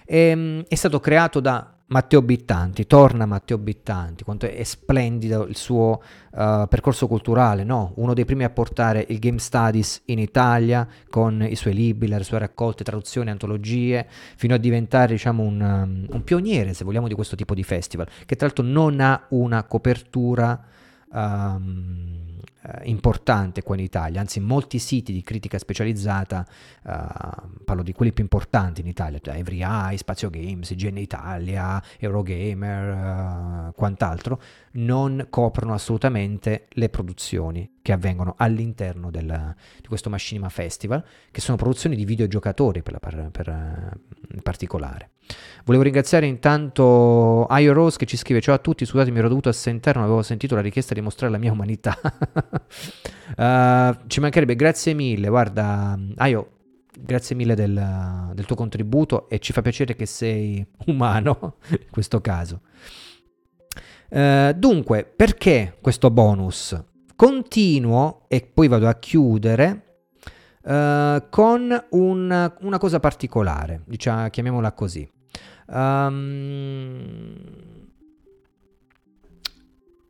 E, è stato creato da Matteo Bittanti, torna Matteo Bittanti, quanto è splendido il suo uh, percorso culturale, no? Uno dei primi a portare il Game Studies in Italia con i suoi libri, le sue raccolte, traduzioni, antologie, fino a diventare, diciamo, un, um, un pioniere, se vogliamo, di questo tipo di festival, che tra l'altro non ha una copertura Um, importante qua in Italia, anzi molti siti di critica specializzata, uh, parlo di quelli più importanti in Italia, Every Eye, Spazio Games, I G N Italia, Eurogamer, uh, quant'altro, non coprono assolutamente le produzioni che avvengono all'interno del, di questo Machinima Festival, che sono produzioni di videogiocatori per, la, per, per in particolare. Volevo ringraziare intanto Aio Rose che ci scrive: ciao a tutti, scusate mi ero dovuto assentare, non avevo sentito la richiesta di mostrare la mia umanità. uh, ci mancherebbe, grazie mille, guarda Aio, grazie mille del, del tuo contributo, e ci fa piacere che sei umano in questo caso. Uh, dunque, perché questo bonus? Continuo e poi vado a chiudere Uh, con un, una cosa particolare, diciamo, chiamiamola così. Um,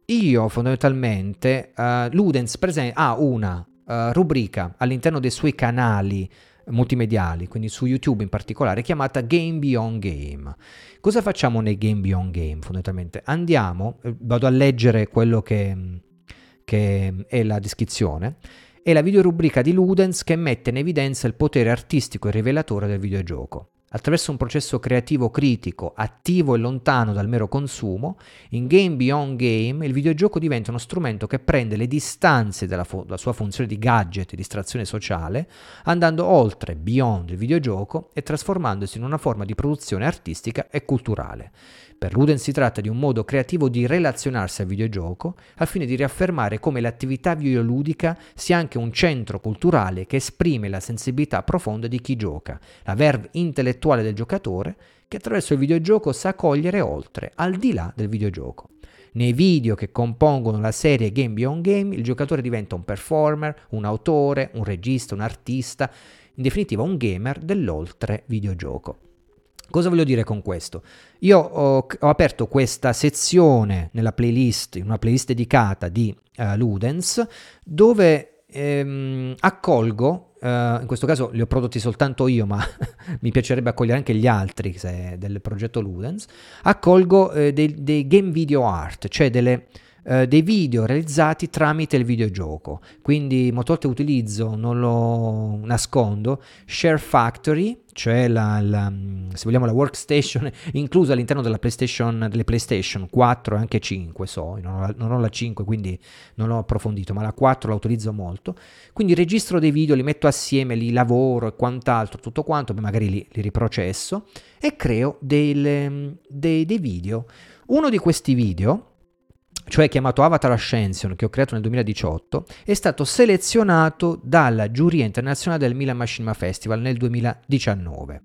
io fondamentalmente uh, Ludens presen- ha una uh, rubrica all'interno dei suoi canali multimediali, quindi su YouTube in particolare, chiamata Game Beyond Game. Cosa facciamo nei Game Beyond Game? Fondamentalmente andiamo, vado a leggere quello che, che è la descrizione. È la videorubrica di Ludens che mette in evidenza il potere artistico e rivelatore del videogioco. Attraverso un processo creativo critico, attivo e lontano dal mero consumo, in Game Beyond Game il videogioco diventa uno strumento che prende le distanze dalla, fo- dalla sua funzione di gadget e distrazione sociale, andando oltre, beyond il videogioco e trasformandosi in una forma di produzione artistica e culturale. Per Ludens si tratta di un modo creativo di relazionarsi al videogioco al fine di riaffermare come l'attività videoludica sia anche un centro culturale che esprime la sensibilità profonda di chi gioca, la verve intellettuale del giocatore che attraverso il videogioco sa cogliere oltre, al di là del videogioco. Nei video che compongono la serie Game Beyond Game il giocatore diventa un performer, un autore, un regista, un artista, in definitiva un gamer dell'oltre videogioco. Cosa voglio dire con questo? Io ho, ho aperto questa sezione nella playlist, in una playlist dedicata di uh, Ludens, dove ehm, accolgo, uh, in questo caso li ho prodotti soltanto io, ma mi piacerebbe accogliere anche gli altri se, del progetto Ludens, accolgo eh, dei, dei game video art, cioè delle... Uh, dei video realizzati tramite il videogioco. Quindi molte volte utilizzo, non lo nascondo, Share Factory, cioè la, la, se vogliamo la workstation inclusa all'interno della PlayStation, delle PlayStation quattro e anche cinque, so, non ho, la, non ho la cinque quindi non l'ho approfondito, ma la quattro la utilizzo molto, quindi registro dei video, li metto assieme, li lavoro e quant'altro, tutto quanto, magari li, li riprocesso e creo dei, dei, dei video. Uno di questi video, cioè chiamato Avatar Ascension, che ho creato nel duemiladiciotto, è stato selezionato dalla giuria internazionale del Milan Machinima Festival nel duemiladiciannove.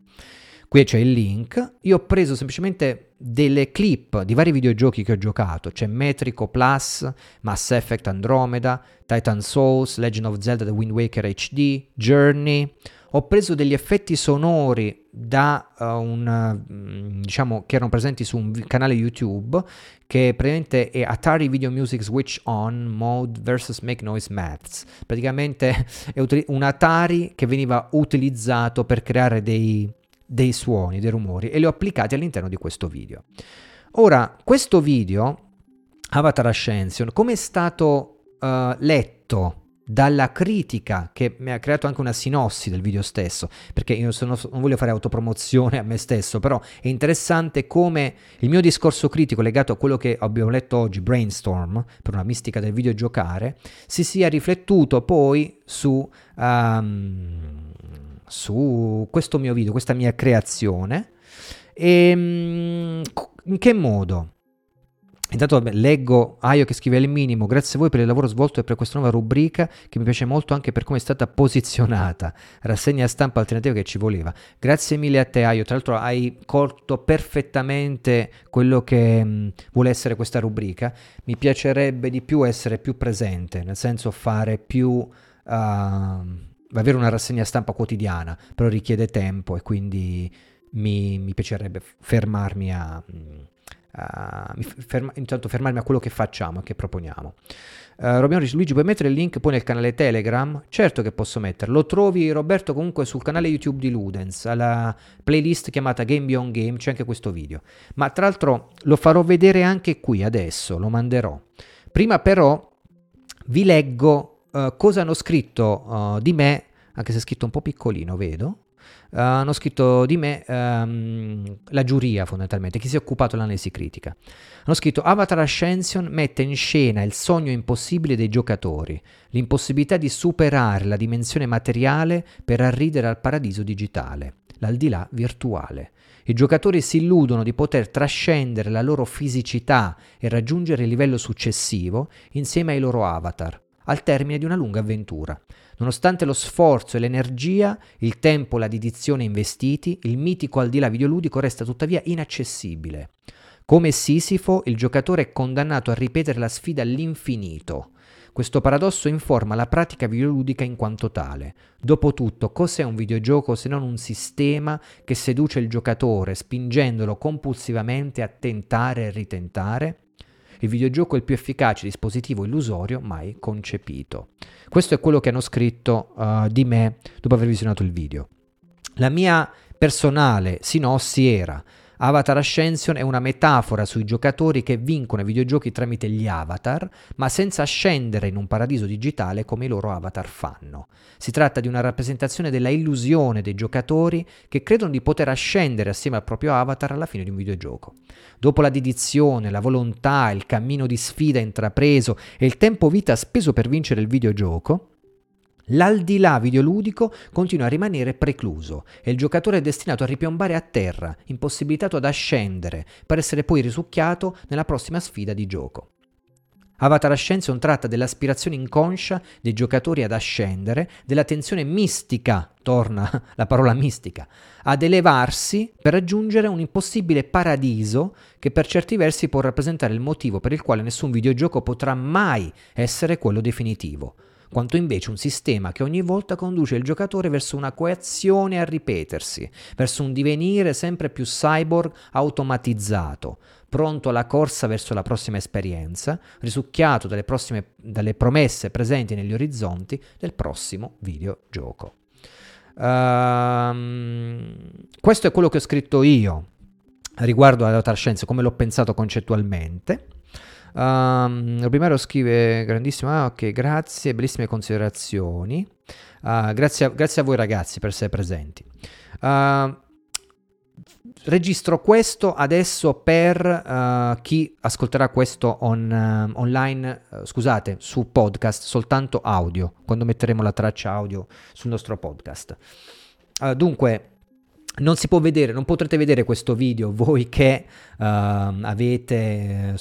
Qui c'è il link. Io ho preso semplicemente delle clip di vari videogiochi che ho giocato, c'è Metrico Plus, Mass Effect Andromeda, Titan Souls, Legend of Zelda The Wind Waker H D, Journey. Ho preso degli effetti sonori da uh, un, diciamo, che erano presenti su un canale YouTube che praticamente è Atari Video Music Switch On Mode versus Make Noise Maths. Praticamente è un Atari che veniva utilizzato per creare dei, dei suoni, dei rumori, e li ho applicati all'interno di questo video. Ora, questo video, Avatar Ascension, come è stato uh, letto dalla critica, che mi ha creato anche una sinossi del video stesso, perché io sono, non voglio fare autopromozione a me stesso, però è interessante come il mio discorso critico legato a quello che abbiamo letto oggi, Brainstorm, per una mistica del videogiocare, si sia riflettuto poi su, um, su questo mio video, questa mia creazione. E, um, in che modo? Intanto beh, leggo Aio che scrive: il minimo, grazie a voi per il lavoro svolto e per questa nuova rubrica che mi piace molto anche per come è stata posizionata, rassegna stampa alternativa che ci voleva. Grazie mille a te Aio, tra l'altro hai colto perfettamente quello che mh, vuole essere questa rubrica. Mi piacerebbe di più essere più presente, nel senso fare più... Uh, avere una rassegna stampa quotidiana, però richiede tempo e quindi mi, mi piacerebbe fermarmi a... Mh, Uh, ferma, intanto fermarmi a quello che facciamo e che proponiamo. uh, Roberto Luigi, puoi mettere il link poi nel canale Telegram? Certo che posso metterlo, lo trovi Roberto comunque sul canale YouTube di Ludens, alla playlist chiamata Game Beyond Game c'è anche questo video, ma tra l'altro lo farò vedere anche qui adesso, lo manderò. Prima però vi leggo uh, cosa hanno scritto uh, di me, anche se è scritto un po' piccolino, vedo. Uh, hanno scritto di me um, la giuria, fondamentalmente chi si è occupato dell'analisi critica. Hanno scritto: Avatar Ascension mette in scena il sogno impossibile dei giocatori, l'impossibilità di superare la dimensione materiale per arridere al paradiso digitale, l'aldilà virtuale. I giocatori si illudono di poter trascendere la loro fisicità e raggiungere il livello successivo insieme ai loro avatar al termine di una lunga avventura. Nonostante lo sforzo e l'energia, il tempo e la dedizione investiti, il mitico aldilà videoludico resta tuttavia inaccessibile. Come Sisifo, il giocatore è condannato a ripetere la sfida all'infinito. Questo paradosso informa la pratica videoludica in quanto tale. Dopotutto, cos'è un videogioco se non un sistema che seduce il giocatore, spingendolo compulsivamente a tentare e ritentare? Il videogioco è il più efficace dispositivo illusorio mai concepito. Questo è quello che hanno scritto uh, di me dopo aver visionato il video. La mia personale sinossi era: Avatar Ascension è una metafora sui giocatori che vincono i videogiochi tramite gli avatar, ma senza scendere in un paradiso digitale come i loro avatar fanno. Si tratta di una rappresentazione della illusione dei giocatori che credono di poter ascendere assieme al proprio avatar alla fine di un videogioco. Dopo la dedizione, la volontà, il cammino di sfida intrapreso e il tempo vita speso per vincere il videogioco, l'aldilà videoludico continua a rimanere precluso e il giocatore è destinato a ripiombare a terra, impossibilitato ad ascendere, per essere poi risucchiato nella prossima sfida di gioco. Avatar Ascension tratta dell'aspirazione inconscia dei giocatori ad ascendere, della tensione mistica, torna la parola mistica, ad elevarsi per raggiungere un impossibile paradiso che per certi versi può rappresentare il motivo per il quale nessun videogioco potrà mai essere quello definitivo. quanto invece un sistema che ogni volta conduce il giocatore verso una coazione a ripetersi, verso un divenire sempre più cyborg automatizzato, pronto alla corsa verso la prossima esperienza, risucchiato dalle, prossime, dalle promesse presenti negli orizzonti del prossimo videogioco. Ehm, questo è quello che ho scritto io riguardo alla Tarsense, come l'ho pensato concettualmente. Um, Rubimaro scrive: grandissimo, ah, ok, grazie, bellissime considerazioni, uh, grazie, a, grazie a voi ragazzi per essere presenti. Uh, registro questo adesso per uh, chi ascolterà questo on, uh, online, uh, scusate, su podcast, soltanto audio, quando metteremo la traccia audio sul nostro podcast. Uh, dunque, non si può vedere, non potrete vedere questo video voi che uh, avete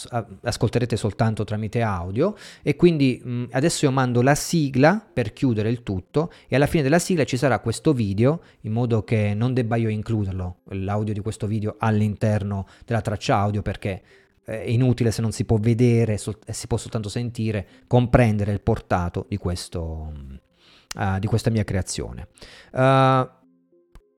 ascolterete soltanto tramite audio, e quindi mh, adesso io mando la sigla per chiudere il tutto, e alla fine della sigla ci sarà questo video, in modo che non debba io includerlo, l'audio di questo video, all'interno della traccia audio, perché è inutile, se non si può vedere, sol- si può soltanto sentire, comprendere il portato di questo uh, di questa mia creazione. Uh,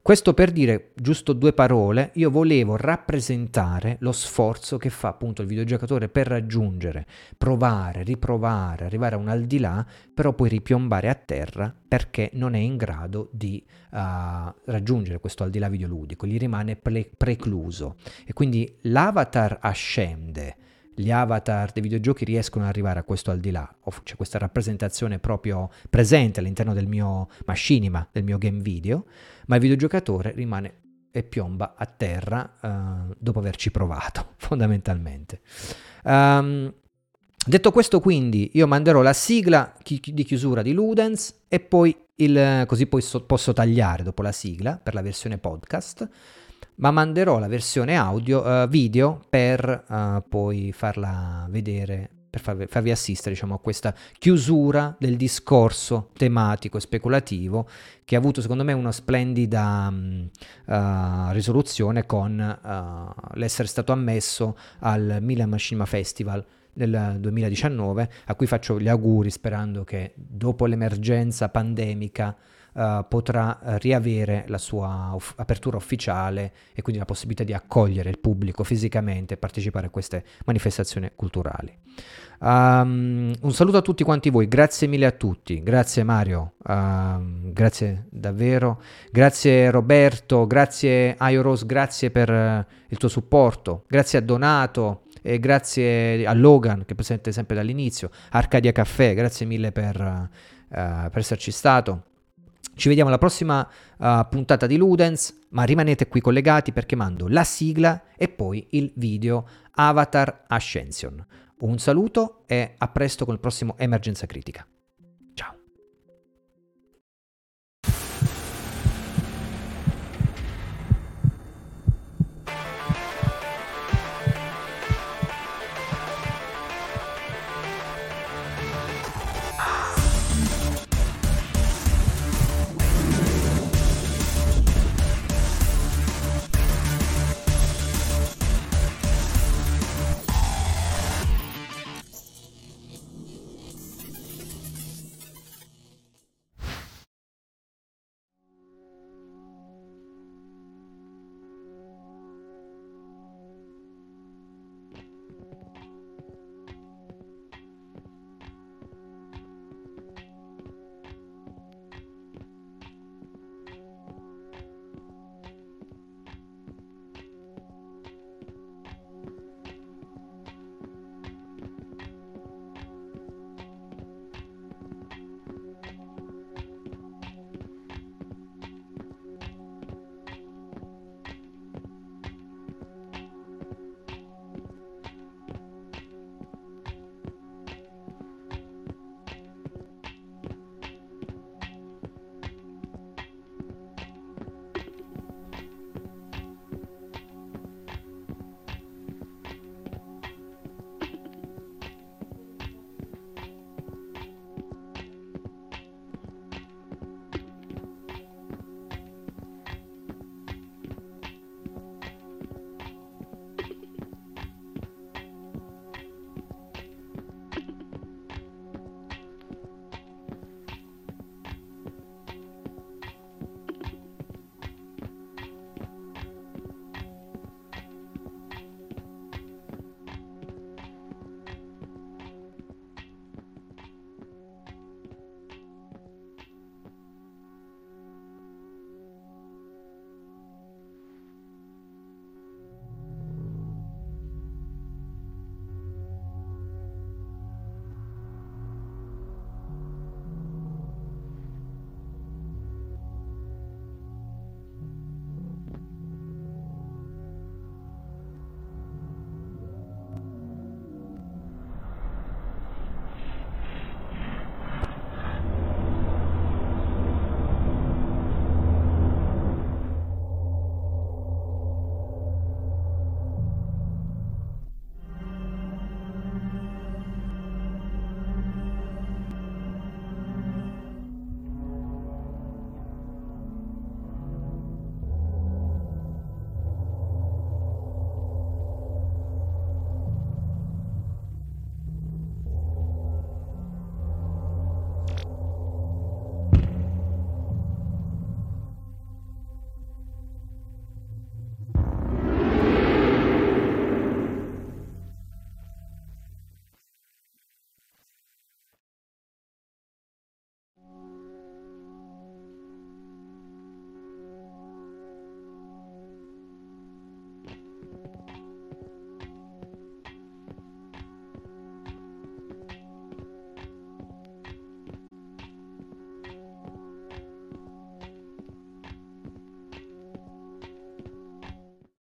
Questo per dire, giusto due parole, io volevo rappresentare lo sforzo che fa appunto il videogiocatore per raggiungere, provare, riprovare, arrivare a un al di là, però poi ripiombare a terra perché non è in grado di uh, raggiungere questo al di là videoludico, gli rimane pre- precluso. E quindi l'avatar ascende, gli avatar dei videogiochi riescono ad arrivare a questo al di là. C'è questa rappresentazione proprio presente all'interno del mio machinima, del mio game video, ma il videogiocatore rimane e piomba a terra eh, dopo averci provato, fondamentalmente. Um, detto questo, quindi, io manderò la sigla chi- di chiusura di Ludens, e poi il, così poi so- posso tagliare dopo la sigla per la versione podcast, ma manderò la versione audio, uh, video, per uh, poi farla vedere, per farvi, farvi assistere, diciamo, a questa chiusura del discorso tematico e speculativo, che ha avuto secondo me una splendida um, uh, risoluzione con uh, l'essere stato ammesso al Milan Machinima Festival del duemiladiciannove, a cui faccio gli auguri, sperando che dopo l'emergenza pandemica Uh, potrà uh, riavere la sua off- apertura ufficiale, e quindi la possibilità di accogliere il pubblico fisicamente e partecipare a queste manifestazioni culturali. Um, un saluto a tutti quanti voi, grazie mille a tutti, grazie Mario, uh, grazie davvero, grazie Roberto, grazie Aioros, grazie per uh, il tuo supporto, grazie a Donato, e grazie a Logan che è presente sempre dall'inizio, Arcadia Caffè, grazie mille per, uh, per esserci stato. Ci vediamo alla prossima uh, puntata di Ludens, ma rimanete qui collegati perché mando la sigla e poi il video Avatar Ascension. Un saluto e a presto con il prossimo Emergenza Critica.